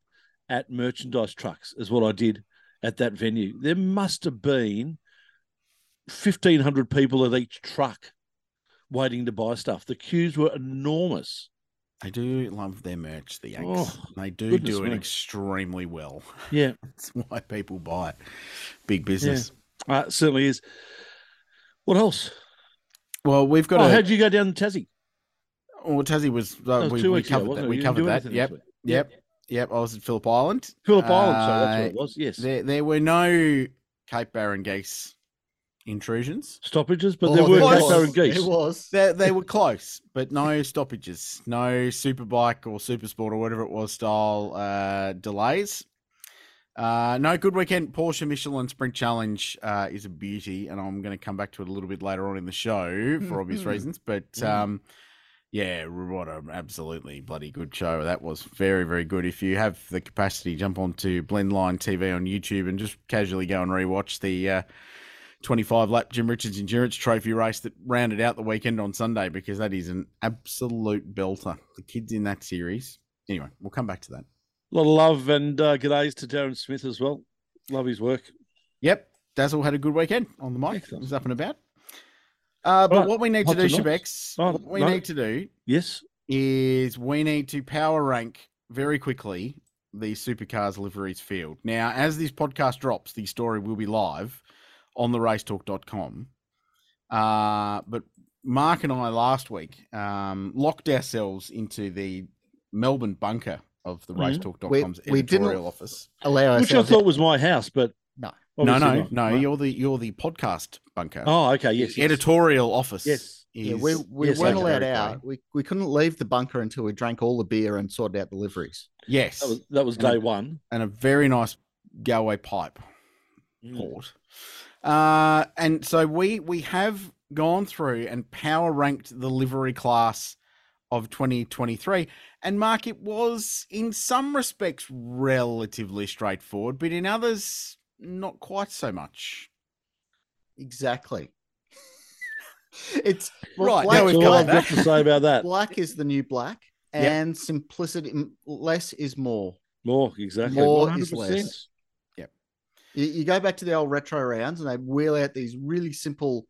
at merchandise trucks as what I did at that venue. There must have been 1,500 people at each truck waiting to buy stuff. The queues were enormous. They do love their merch, the Yanks. Oh, they do it extremely well. Yeah. That's why people buy it. Big business. Yeah. It certainly is. What else? Well, we've got how'd you go down to Tassie? Well, Tassie was... we covered that. We covered that. Yep. I was at Phillip Island. So that's what it was, yes. There were no Cape Barren geese intrusions, stoppages, but there were Cape Barren geese. It was they were close, but no stoppages, no Superbike or Supersport or whatever it was style delays. No, good weekend. Porsche Michelin Sprint Challenge is a beauty, and I'm going to come back to it a little bit later on in the show for obvious reasons. But yeah, what an absolutely bloody good show that was. Very, very good. If you have the capacity, jump onto Blendline TV on YouTube and just casually go and rewatch the 25-lap Jim Richards Endurance Trophy race that rounded out the weekend on Sunday, because that is an absolute belter. The kids in that series. Anyway, we'll come back to that. A lot of love and good days to Darren Smith as well. Love his work. Yep. Dazzle had a good weekend on the mic. Excellent. It was up and about. But right. What we need to do, Shebex, is we need to power rank very quickly the Supercars liveries field. Now, as this podcast drops, the story will be live on the racetalk.com. But Mark and I last week locked ourselves into the Melbourne bunker of the racetalk.com's editorial office. Which I thought was my house, but no. You're the podcast bunker. Oh, okay. Yes. Editorial office. Yes. We weren't allowed out. We couldn't leave the bunker until we drank all the beer and sorted out the liveries. Yes. That was day one. And a very nice Galway pipe port. And so we have gone through and power ranked the livery class of 2023. And Mark, it was in some respects relatively straightforward, but in others, not quite so much. Exactly. It's right. That's all I've got to say about that. Black is the new black, and simplicity. Less is more. More, exactly. More 100%. Is less. Yep. You go back to the old retro rounds, and they wheel out these really simple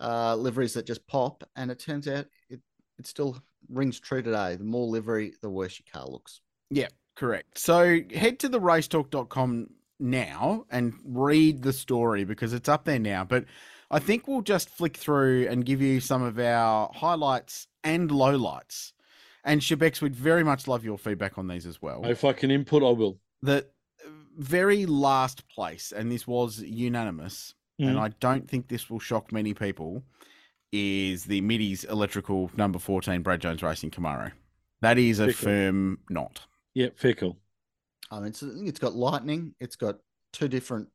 liveries that just pop, and it turns out it still rings true today. The more livery, the worse your car looks. Yeah, correct. So head to the racetalk.com now and read the story because it's up there now. But I think we'll just flick through and give you some of our highlights and lowlights. And Shebex, we'd very much love your feedback on these as well. If I can input, I will. The very last place, and this was unanimous, and I don't think this will shock many people, is the Middies electrical number 14 Brad Jones Racing Camaro. That is a firm knot. Yep, fickle. I mean, it's got lightning. It's got two different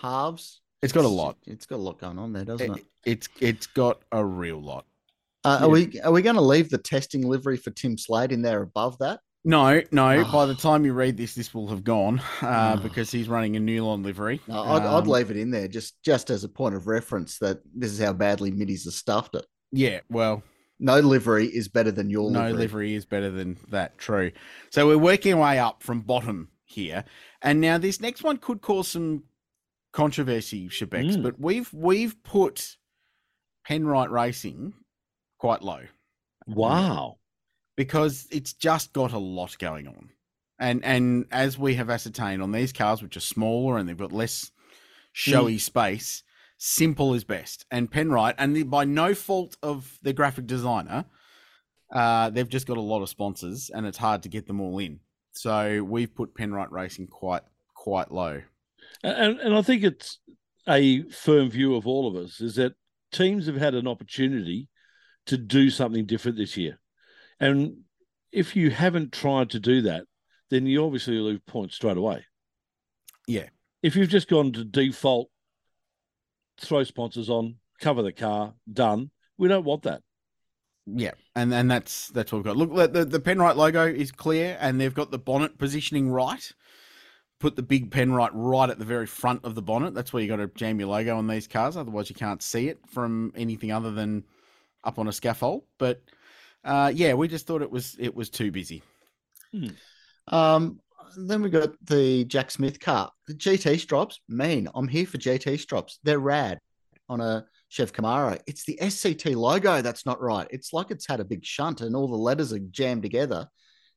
halves. It's got a lot. It's got a lot going on there, doesn't it? It's got a real lot. Are we going to leave the testing livery for Tim Slade in there above that? No. Oh. By the time you read this, this will have gone because he's running a Newlon livery. No, I'd leave it in there just as a point of reference that this is how badly Middies have stuffed it. Yeah, well... No livery is better than your livery. No livery is better than that, true. So we're working our way up from bottom here. And now this next one could cause some controversy, Shebex, but we've put Penrite Racing quite low. Wow. Because it's just got a lot going on. And as we have ascertained on these cars, which are smaller and they've got less showy space, simple is best. And Penrite, by no fault of the graphic designer, they've just got a lot of sponsors and it's hard to get them all in. So we've put Penrite Racing quite low. And I think it's a firm view of all of us is that teams have had an opportunity to do something different this year. And if you haven't tried to do that, then you obviously lose points straight away. Yeah. If you've just gone to default, throw sponsors on, cover the car, done, we don't want that. Yeah. And that's what we've got. Look, the Penrite logo is clear and they've got the bonnet positioning right. Put the big Penrite right at the very front of the bonnet. That's where you got to jam your logo on these cars. Otherwise, you can't see it from anything other than up on a scaffold. But we just thought it was too busy. Then we got the Jack Smith car. The GT strops, mean. I'm here for GT strops. They're rad on a Chev Camaro. It's the SCT logo that's not right. It's like it's had a big shunt and all the letters are jammed together.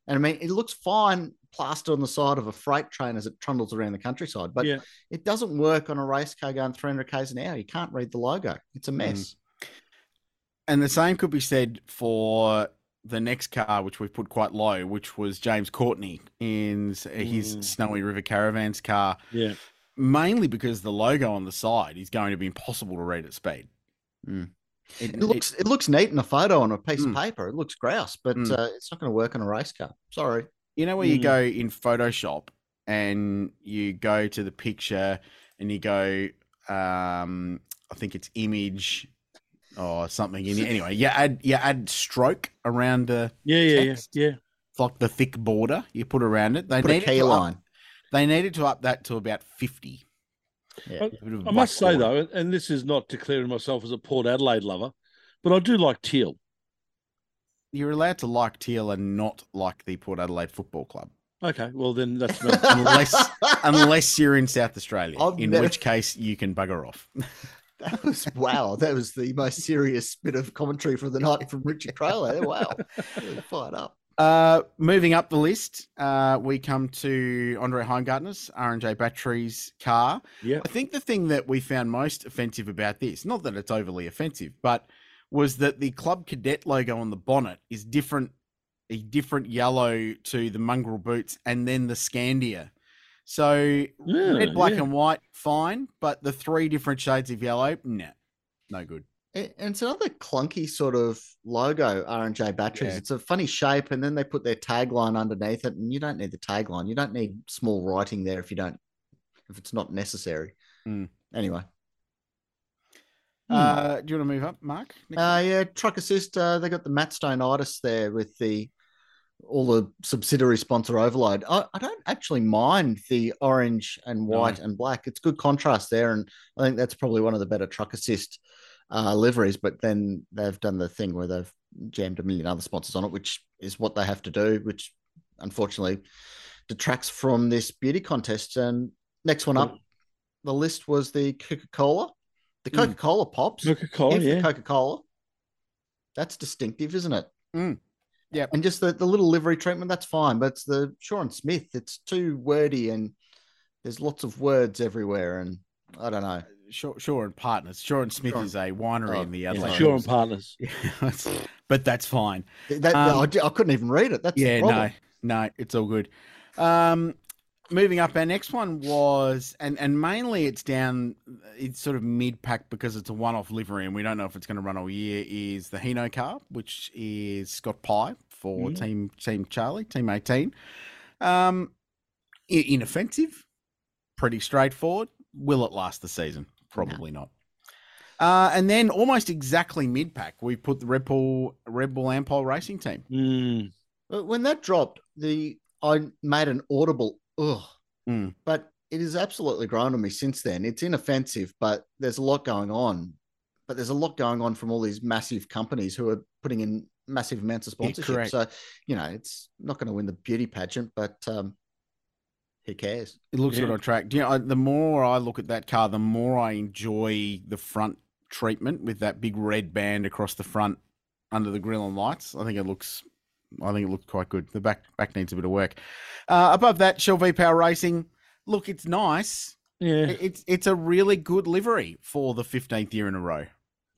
And I mean, it looks fine plastered on the side of a freight train as it trundles around the countryside, but it doesn't work on a race car going 300 k's an hour. You can't read the logo. It's a mess. And the same could be said for the next car, which we've put quite low, which was James Courtney in his Snowy River Caravans car. Yeah. Mainly because the logo on the side is going to be impossible to read at speed. It looks neat in a photo on a piece of paper. It looks grouse, but it's not going to work on a race car. Sorry. You know where you go in Photoshop and you go to the picture and you go, I think it's image or something. Anyway, you add stroke around the text. It's like the thick border you put around it. They put a key line. They needed to up that to about 50. Yeah, I must say, though, and this is not declaring myself as a Port Adelaide lover, but I do like teal. You're allowed to like teal and not like the Port Adelaide Football Club. Okay, well then that's about... unless you're in South Australia, which case you can bugger off. That was the most serious bit of commentary for the night from Richard Craill. Wow, really fired up. Moving up the list, we come to Andre Heimgartner's R&J Battery's car. Yeah, I think the thing that we found most offensive about this, not that it's overly offensive, but was that the Club Cadet logo on the bonnet is different. A different yellow to the mongrel boots and then the Scandia. So red, black and white, fine, but the three different shades of yellow, no good. And it's another clunky sort of logo, R&J Batteries. Yeah. It's a funny shape, and then they put their tagline underneath it, and you don't need the tagline. You don't need small writing there if it's not necessary. Mm. Anyway. Do you want to move up, Mark? Truck Assist. They got the Matt Stone artist there with all the subsidiary sponsor overload. I don't actually mind the orange and white and black. It's good contrast there, and I think that's probably one of the better Truck Assist liveries. But then they've done the thing where they've jammed a million other sponsors on it, which is what they have to do, which unfortunately detracts from this beauty contest. And next one up the list was the Coca-Cola. The Coca-Cola pops. Coca-Cola, yeah. Coca-Cola. That's distinctive, isn't it? Mm. Yeah. And just the little livery treatment, that's fine. But it's the Shaw and Smith. It's too wordy and there's lots of words everywhere. And I don't know. Shaw and Partners. Shaw and Smith is a winery in the Adelaide. Shaw and Partners. But that's fine. I couldn't even read it. That's the problem. No, it's all good. Moving up, our next one was, and mainly it's sort of mid-pack because it's a one-off livery and we don't know if it's going to run all year, is the Hino car, which is Scott Pye for Team Charlie, Team 18. Inoffensive, pretty straightforward. Will it last the season? Probably not. And then almost exactly mid-pack, we put the Red Bull Ampol Racing Team. Mm. When that dropped, I made an audible but it has absolutely grown on me since then. It's inoffensive, but there's a lot going on. But there's a lot going on from all these massive companies who are putting in massive amounts of sponsorship. Yeah, so, it's not going to win the beauty pageant, but who cares? It looks good on track. The more I look at that car, the more I enjoy the front treatment with that big red band across the front under the grille and lights. I think it looked quite good. The back needs a bit of work. Above that, Shell V-Power Racing. Look, it's nice. Yeah. It's a really good livery for the 15th year in a row.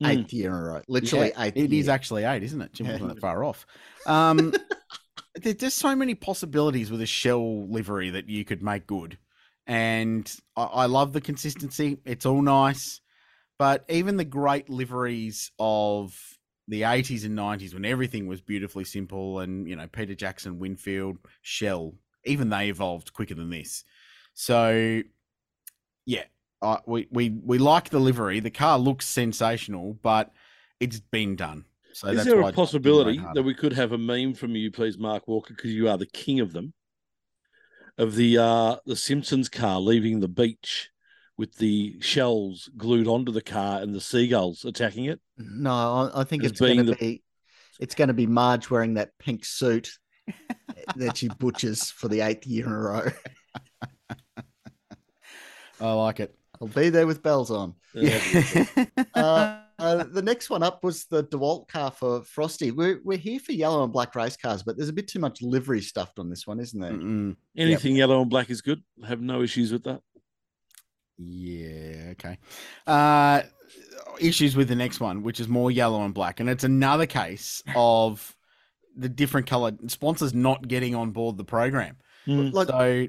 Eighth year in a row. Literally eighth. It is actually eight, isn't it? Jim wasn't that far off. There's just so many possibilities with a Shell livery that you could make good. And I love the consistency. It's all nice. But even the great liveries of the 80s and 90s, when everything was beautifully simple and, Peter Jackson, Winfield, Shell, even they evolved quicker than this. So, we like the livery. The car looks sensational, but it's been done. So is there a possibility that we could have a meme from you, please, Mark Walker, because you are the king of them, of the Simpsons car leaving the beach with the shells glued onto the car and the seagulls attacking it? No, I think it's going to be Marge wearing that pink suit that she butchers for the eighth year in a row. I like it. I'll be there with bells on. Yeah. The next one up was the DeWalt car for Frosty. We're here for yellow and black race cars, but there's a bit too much livery stuffed on this one, isn't there? Mm-mm. Anything yellow and black is good. I have no issues with that. Yeah, okay. Issues with the next one, which is more yellow and black. And it's another case of the different coloured sponsors not getting on board the program. Mm.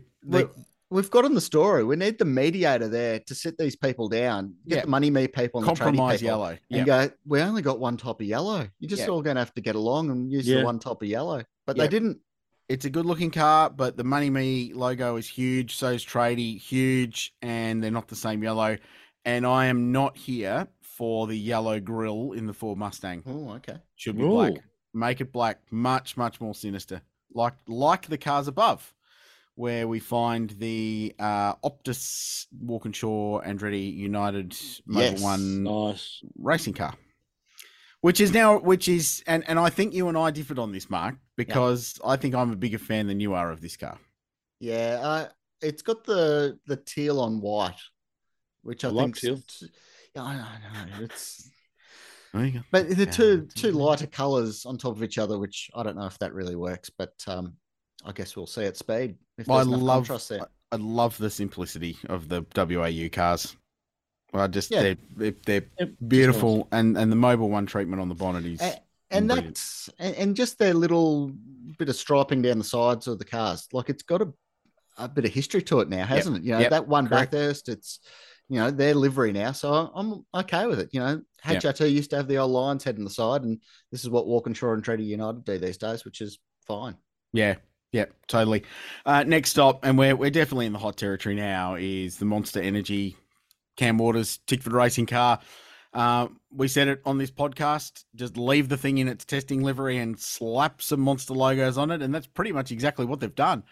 We've got in the story, we need the mediator there to sit these people down, get the money me people and compromise the people yellow. And go, we only got one top of yellow. You're just all going to have to get along and use the one top of yellow. But they didn't. It's a good-looking car, but the Money Me logo is huge. So is Tradie, huge, and they're not the same yellow. And I am not here for the yellow grille in the Ford Mustang. Oh, okay. Should be black. Make it black. Much, much more sinister. Like the cars above, where we find the Optus Walkinshaw Andretti United Motor One racing car. Which is, and I think you and I differed on this, Mark, because I think I'm a bigger fan than you are of this car. Yeah, it's got the teal on white, which I think teal. I know. It's but the two lighter colors on top of each other, which I don't know if that really works, but I guess we'll see at speed. If I love contrast there. I love the simplicity of the WAU cars. I just they're beautiful, and the Mobile One treatment on the bonnet is and just their little bit of striping down the sides of the cars. Like, it's got a bit of history to it now, hasn't it? You know, that one Bathurst, it's, you know, their livery now. So I'm okay with it. You know, HRT used to have the old lion's head on the side, and this is what Walkinshaw and Andretti United do these days, which is fine. Yeah. Yeah, totally. Next up, and we're definitely in the hot territory now, is the Monster Energy, Cam Waters, Tickford Racing car. We said it on this podcast, just leave the thing in its testing livery and slap some Monster logos on it, and that's pretty much exactly what they've done.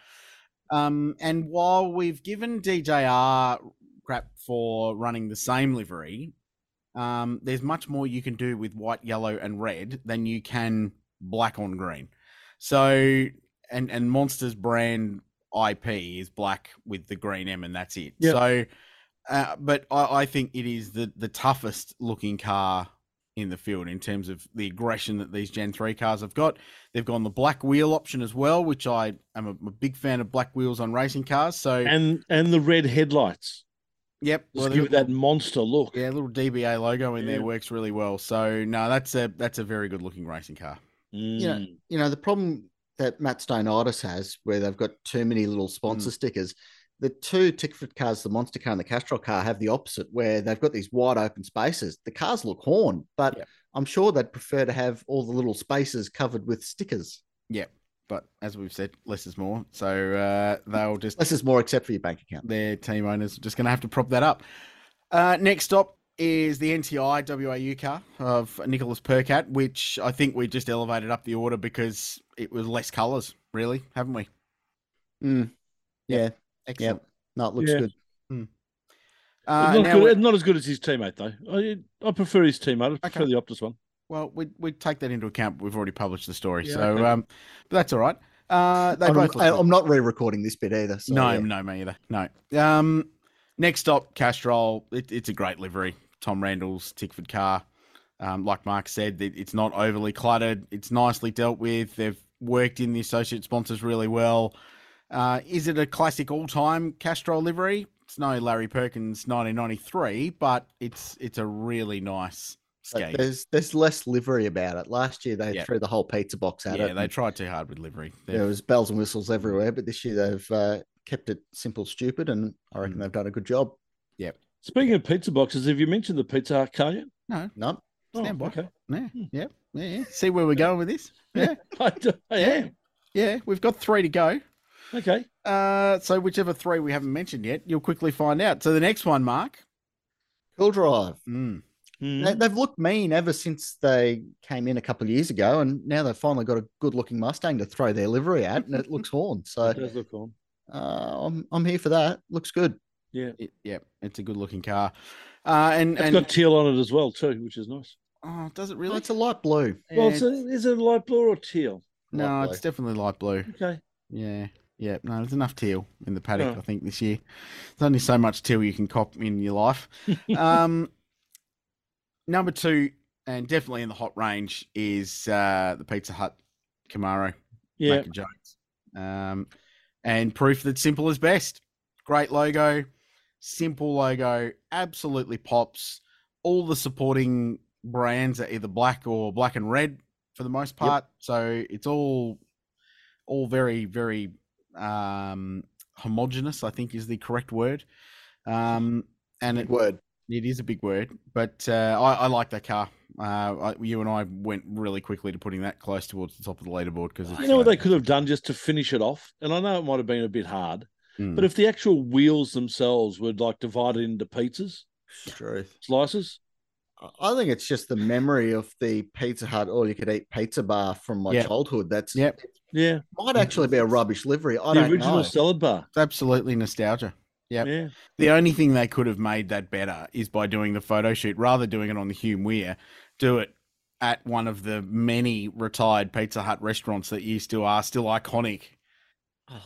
And while we've given DJR crap for running the same livery, there's much more you can do with white, yellow, and red than you can black on green. So... And Monster's brand IP is black with the green M, and that's it. Yep. So, but I think it is the toughest looking car in the field in terms of the aggression that these Gen 3 cars have got. They've gone the black wheel option as well, which I am a big fan of black wheels on racing cars. So and the red headlights. Yep, just give it that Monster look. Yeah, a little DBA logo in there works really well. So no, that's a very good looking racing car. Mm. You know the problem that Matt Stoneidis has, where they've got too many little sponsor stickers. The two Tickford cars, the Monster car and the Castrol car, have the opposite, where they've got these wide open spaces. The cars look horn, but I'm sure they'd prefer to have all the little spaces covered with stickers. Yeah, but as we've said, less is more. So they'll just... Less is more except for your bank account. Their team owners are just going to have to prop that up. Next up is the NTI WAU car of Nicholas Percat, which I think we just elevated up the order because... it was less colours, really, haven't we? Mm. Yeah. Excellent. Yep. No, it looks good. Mm. Not as good as his teammate, though. I prefer his teammate. I prefer the Optus one. Well, we take that into account. We've already published the story, but that's all right. I'm not re-recording this bit either. So no, me either. No. Next up, Castrol. It's a great livery. Tom Randall's Tickford car. Like Mark said, it's not overly cluttered. It's nicely dealt with. They've worked in the associate sponsors really well. Is it a classic all-time Castrol livery? It's no Larry Perkins 1993, but it's a really nice skate. There's less livery about it. Last year, they threw the whole pizza box at it. Yeah, they tried too hard with livery. There was bells and whistles everywhere, but this year they've kept it simple, stupid, and I reckon they've done a good job. Yep. Speaking of pizza boxes, have you mentioned the Pizza Hut car yet? No. Stand by. Okay. Yeah. See where we're going with this. Yeah. Yeah. We've got 3 to go. Okay. So whichever 3 we haven't mentioned yet, you'll quickly find out. So the next one, Mark. Cool Drive. Mm. Mm. They've looked mean ever since they came in a couple of years ago, and now they've finally got a good-looking Mustang to throw their livery at, and it looks horn. So it does look horn. I'm here for that. Looks good. Yeah. It's a good-looking car. And it's got teal on it as well, too, which is nice. Oh, does it really? Oh, it's a light blue. Yeah. Well, is it light blue or teal? No, it's definitely light blue. Okay. Yeah. No, there's enough teal in the paddock, I think, this year. There's only so much teal you can cop in your life. Number 2, and definitely in the hot range, is the Pizza Hut Camaro. Yeah. Mac and Jones. And proof that simple is best. Great logo. Simple logo, absolutely pops. All the supporting brands are either black or black and red for the most part. Yep. So it's all very, very homogenous, I think is the correct word. And big word. It is a big word, but I like that car. You and I went really quickly to putting that close towards the top of the leaderboard because you know what they could have done just to finish it off, and I know it might have been a bit hard. But if the actual wheels themselves were like divided into pizzas, slices, I think it's just the memory of the Pizza Hut all-you-could-eat pizza bar from my childhood. That's might actually be a rubbish livery. I don't know. The original salad bar. It's absolutely nostalgia. Yep. Yeah. The only thing they could have made that better is by doing the photo shoot rather doing it on the Hume Weir. Do it at one of the many retired Pizza Hut restaurants that are still iconic.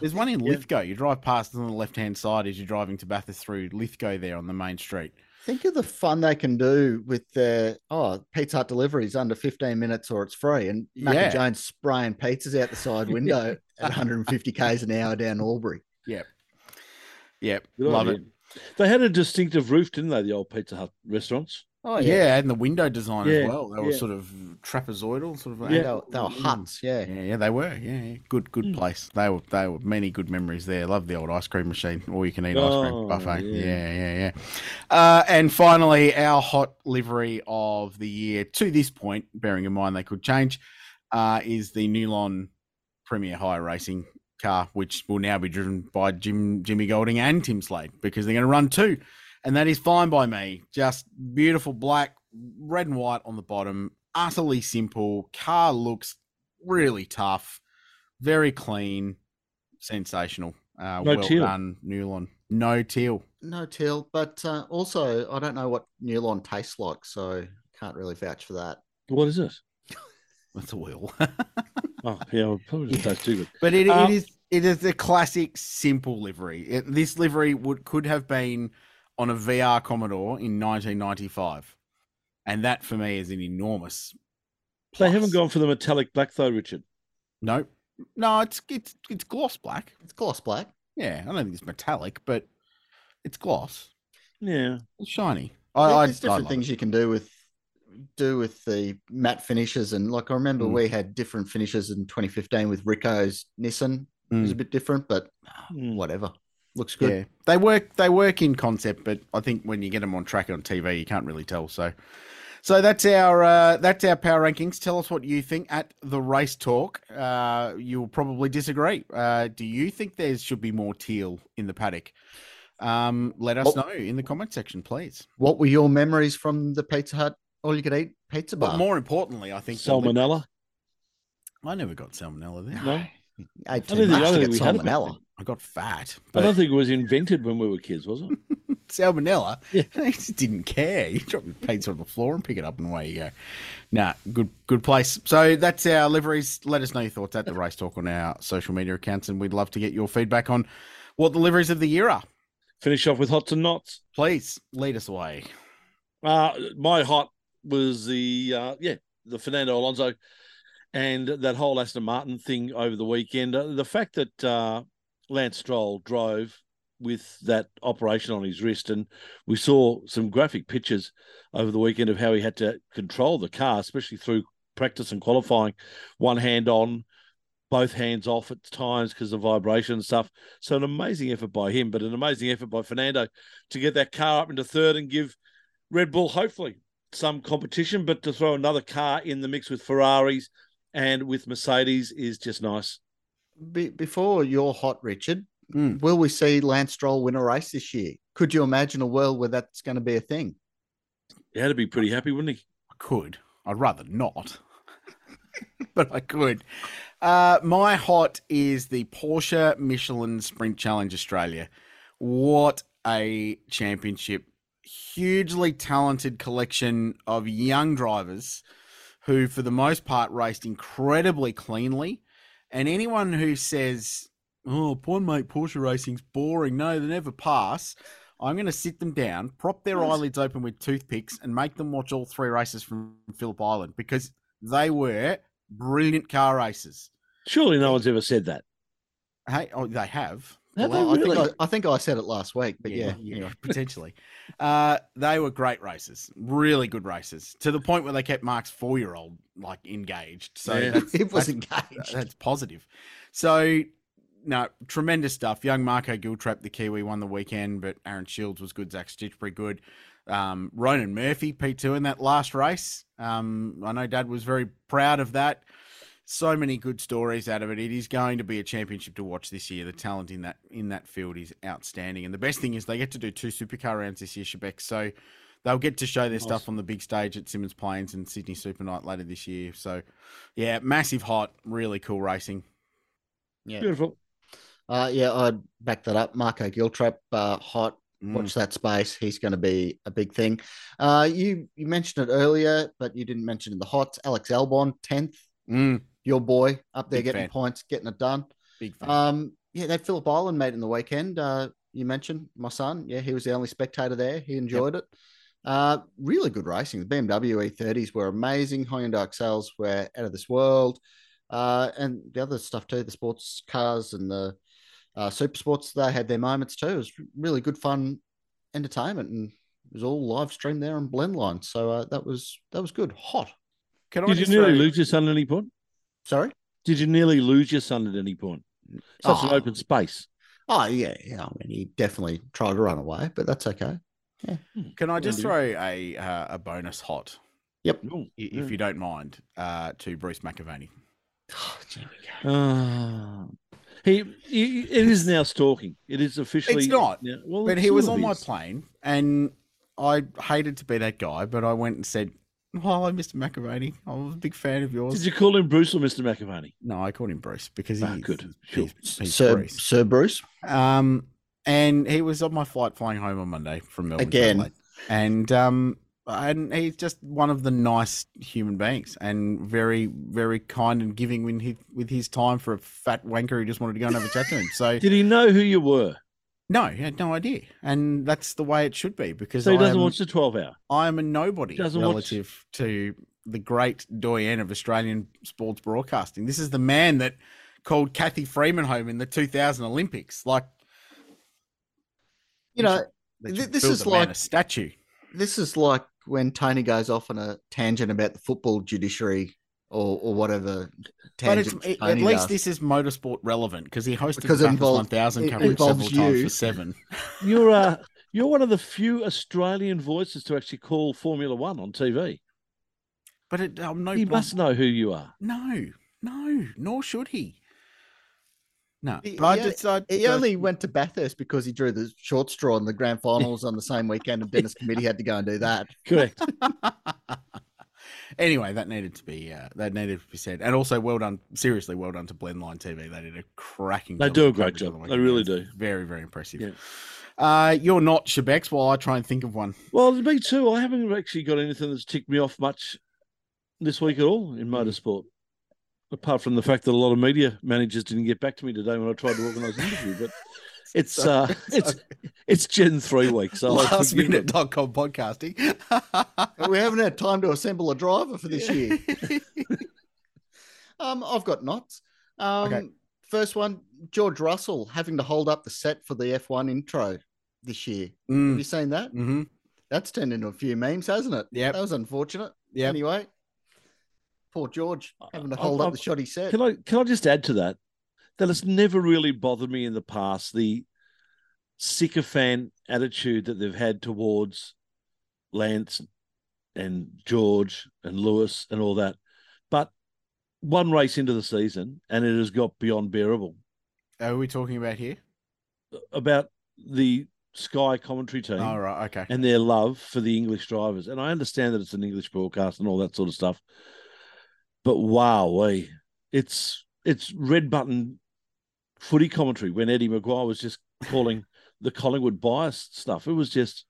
There's one in Lithgow. You drive past on the left-hand side as you're driving to Bathurst through Lithgow there on the main street. Think of the fun they can do with their, Pizza Hut deliveries under 15 minutes or it's free. And Mackie Jones spraying pizzas out the side window at 150 Ks an hour down Albury. Yep. Yep. Love it. They had a distinctive roof, didn't they, the old Pizza Hut restaurants? Oh, yeah, and the window design as well. They were sort of trapezoidal, sort of. Yeah, they were huts. Yeah, yeah, yeah, they were. Yeah, yeah. good place. They were many good memories there. Love the old ice cream machine, all you can eat ice cream buffet. Yeah. And finally, our hot livery of the year to this point, bearing in mind they could change, is the Newlon Premier High Racing car, which will now be driven by Jimmy Golding and Tim Slade because they're going to run two. And that is fine by me. Just beautiful black, red and white on the bottom. Utterly simple. Car looks really tough. Very clean. Sensational. Well done, Newlon. No teal. But also, I don't know what Newlon tastes like, so can't really vouch for that. What is it? That's a wheel. Well, probably doesn't taste too good. But it is a classic, simple livery. This livery could have been on a VR Commodore in 1995, and that for me is an enormous plus. They haven't gone for the metallic black though, Richard. No, it's gloss black. Yeah, I don't think it's metallic, but it's gloss. Yeah, it's shiny. There's different things you can do with the matte finishes, and like I remember we had different finishes in 2015 with Rico's Nissan. It was a bit different, but whatever. Looks good. Yeah. They work in concept, but I think when you get them on track on TV, you can't really tell. So that's our power rankings. Tell us what you think at the Race Talk. You'll probably disagree. Do you think there should be more teal in the paddock? Let us know in the comment section, please. What were your memories from the Pizza Hut all you could eat pizza bar? But more importantly, I think salmonella. I never got salmonella there. No. I don't think salmonella. I got fat. But I don't think it was invented when we were kids, was it? Salmonella? Yeah. They just didn't care. You drop your pizza on the floor and pick it up and away you go. Nah, good place. So that's our liveries. Let us know your thoughts at the Race Talk on our social media accounts, and we'd love to get your feedback on what the liveries of the year are. Finish off with hots and nots. Please, lead us away. My hot was the Fernando Alonso and that whole Aston Martin thing over the weekend. The fact that Lance Stroll drove with that operation on his wrist, and we saw some graphic pictures over the weekend of how he had to control the car, especially through practice and qualifying, one hand on, both hands off at times because of vibration and stuff. So an amazing effort by him, but an amazing effort by Fernando to get that car up into third and give Red Bull hopefully some competition, but to throw another car in the mix with Ferraris and with Mercedes is just nice. Before you're hot, Richard, will we see Lance Stroll win a race this year? Could you imagine a world where that's going to be a thing? He had to be pretty happy, wouldn't he? I could. I'd rather not, but I could. My hot is the Porsche Michelin Sprint Challenge Australia. What a championship. Hugely talented collection of young drivers who, for the most part, raced incredibly cleanly. And anyone who says, Porsche racing's boring, no, they never pass, I'm going to sit them down, prop their eyelids open with toothpicks and make them watch all three races from Phillip Island because they were brilliant car races. Surely no one's ever said that. Hey, they have. Really? I think I said it last week, but yeah, potentially. They were great races, really good races, to the point where they kept Mark's 4-year-old like engaged. So it was engaged. That's positive. So no, tremendous stuff. Young Marco Giltrap, the Kiwi, won the weekend, but Aaron Shields was good. Zach Stitchbury good. Ronan Murphy P2 in that last race. I know Dad was very proud of that. So many good stories out of it. It is going to be a championship to watch this year. The talent in that field is outstanding. And the best thing is they get to do 2 supercar rounds this year, Shebeck. So they'll get to show their stuff on the big stage at Simmons Plains and Sydney Super Night later this year. So, yeah, massive hot, really cool racing. Yeah. Beautiful. I'd back that up. Marco Giltrap, hot. Watch that space. He's going to be a big thing. You mentioned it earlier, but you didn't mention the hots. Alex Albon, 10th. Your boy up there, big getting fan. Points, getting it done. Big fan. Yeah, they had Phillip Island, mate, in the weekend. You mentioned my son. Yeah, he was the only spectator there. He enjoyed it. Really good racing. The BMW E30s were amazing. Hyundai Accels were out of this world. And the other stuff too, the sports cars and the super sports, they had their moments too. It was really good fun entertainment, and it was all live streamed there on Blendline. So that was good. Hot. Did you nearly lose your son at any point? Sorry? Did you nearly lose your son at any point? Such an open space. Oh, yeah. I mean, he definitely tried to run away, but that's okay. Yeah. Can I just throw a bonus hot? Yep. If you don't mind, to Bruce McAvaney. Oh, there we go. It is now stalking. It is officially. It's not. Now, well, but he was on my plane, and I hated to be that guy, but I went and said, hello, Mr. McAvaney. I was a big fan of yours. Did you call him Bruce or Mr. McAvaney? No, I called him Bruce because he's good. Sure. He's Bruce. Sir Bruce. And he was on my flight flying home on Monday from Melbourne. Again. And he's just one of the nice human beings and very, very kind and giving with his time for a fat wanker who just wanted to go and have a chat to him. So did he know who you were? No, he had no idea, and that's the way it should be because so he doesn't watch the 12-hour. I am a nobody relative to the great doyen of Australian sports broadcasting. This is the man that called Kathy Freeman home in the 2000 Olympics. Like, you know, this is like a statue. This is like when Tony goes off on a tangent about the football judiciary. Or whatever. But at least this is motorsport relevant because he hosted the 1000 coverage several times for seven. You're one of the few Australian voices to actually call Formula One on TV. But he must know who you are. No, nor should he. No, he only went to Bathurst because he drew the short straw in the grand finals on the same weekend, and Dennis Committee had to go and do that. Correct. Anyway, that needed to be said, and also well done, seriously well done to Blendline TV. They did a cracking job. They do a great job. They really do. Very, very impressive. Yeah. You're not Shebex while I try and think of one. Well, me too. I haven't actually got anything that's ticked me off much this week at all in motorsport, apart from the fact that a lot of media managers didn't get back to me today when I tried to organise an interview, but. It's it's Gen 3 week, so lastminute.com podcasting. We haven't had time to assemble a driver for this year. I've got knots. Okay. First one, George Russell having to hold up the set for the F1 intro this year. Have you seen that? Mm-hmm. That's turned into a few memes, hasn't it? Yeah, that was unfortunate. Yeah. Anyway, poor George having to hold up the shoddy set. Can I just add to that? That has never really bothered me in the past, the sycophant attitude that they've had towards Lance and George and Lewis and all that. But one race into the season, and it has got beyond bearable. Are we talking about here? About the Sky commentary team. Oh, right, okay. And their love for the English drivers. And I understand that it's an English broadcast and all that sort of stuff. But wowee, it's red button footy commentary when Eddie McGuire was just calling the Collingwood bias stuff. It was just...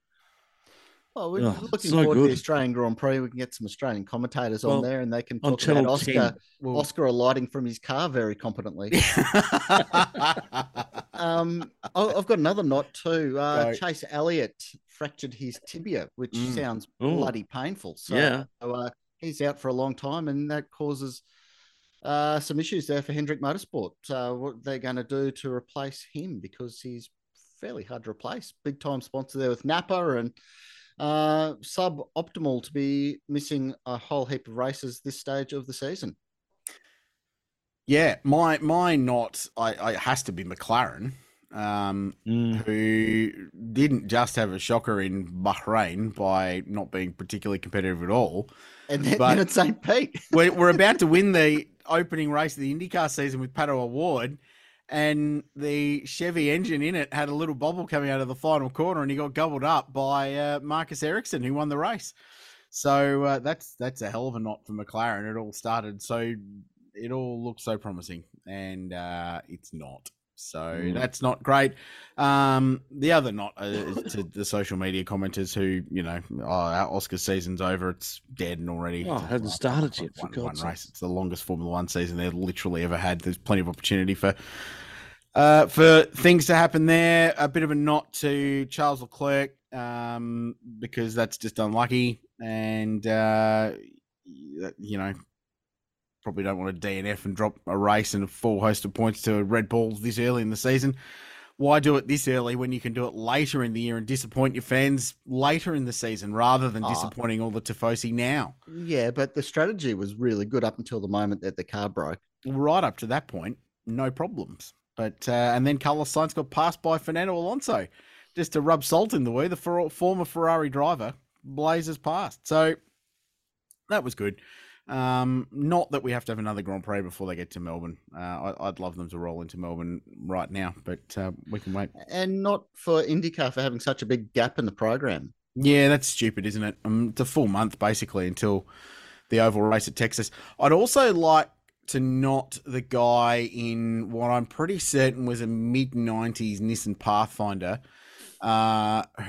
Well, we're looking forward to the Australian Grand Prix. We can get some Australian commentators on there, and they can talk about Oscar alighting from his car very competently. I've got another knot too. Chase Elliott fractured his tibia, which sounds bloody painful. So, he's out for a long time, and that causes... some issues there for Hendrick Motorsport. What they're going to do to replace him, because he's fairly hard to replace. Big time sponsor there with Napa, and suboptimal to be missing a whole heap of races this stage of the season. Yeah, my not. It has to be McLaren, who didn't just have a shocker in Bahrain by not being particularly competitive at all. And then at St. Pete. we're about to win the opening race of the IndyCar season with Pato O'Ward, and the Chevy engine in it had a little bobble coming out of the final corner, and he got gobbled up by Marcus Ericsson, who won the race. So that's a hell of a knot for McLaren. It all started, so it all looked so promising, and it's not. So that's not great. The other knot is to the social media commenters who, you know, our Oscar season's over. It's dead and already. Oh, it hasn't started yet. For God's sake. It's the longest Formula One season they've literally ever had. There's plenty of opportunity for For things to happen there, a bit of a knot to Charles Leclerc because that's just unlucky, and you know, probably don't want to DNF and drop a race and a full host of points to Red Bull this early in the season. Why do it this early when you can do it later in the year and disappoint your fans later in the season rather than disappointing all the Tifosi now? Yeah, but the strategy was really good up until the moment that the car broke. Right up to that point, no problems. But and then Carlos Sainz got passed by Fernando Alonso. Just to rub salt in the wound, the former Ferrari driver blazes past. So that was good. Not that we have to have another Grand Prix before they get to Melbourne. I'd love them to roll into Melbourne right now, but we can wait. And not for IndyCar for having such a big gap in the program. Yeah, that's stupid, isn't it? It's a full month, basically, until the oval race at Texas. I'd also like to not the guy in what I'm pretty certain was a mid-90s Nissan Pathfinder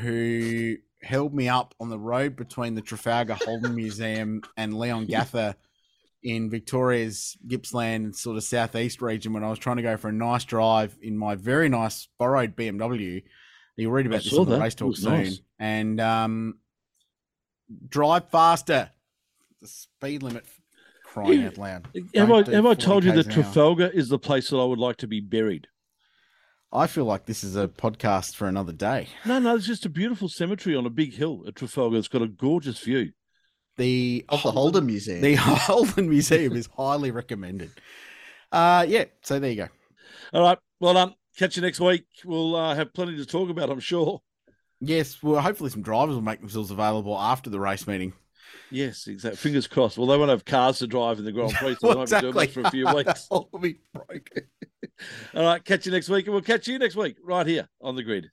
who held me up on the road between the Trafalgar Holden Museum and Leon Gather in Victoria's Gippsland, sort of southeast region, when I was trying to go for a nice drive in my very nice borrowed BMW. You'll read about this on the Race Talk soon. Nice. And drive faster. The speed limit, crying out loud. Have I told you that Trafalgar is the place that I would like to be buried? I feel like this is a podcast for another day. No, it's just a beautiful cemetery on a big hill at Trafalgar. It's got a gorgeous view. The Holden Museum. The Holden Museum is highly recommended. Yeah, so there you go. All right, well done. Catch you next week. We'll have plenty to talk about, I'm sure. Yes, well, hopefully some drivers will make themselves available after the race meeting. Yes, exactly. Fingers crossed. Well, they won't have cars to drive in the Grand Prix, so they won't be doing much for a few weeks. I'll be broken. All right, catch you next week, and we'll catch you next week right here on The Grid.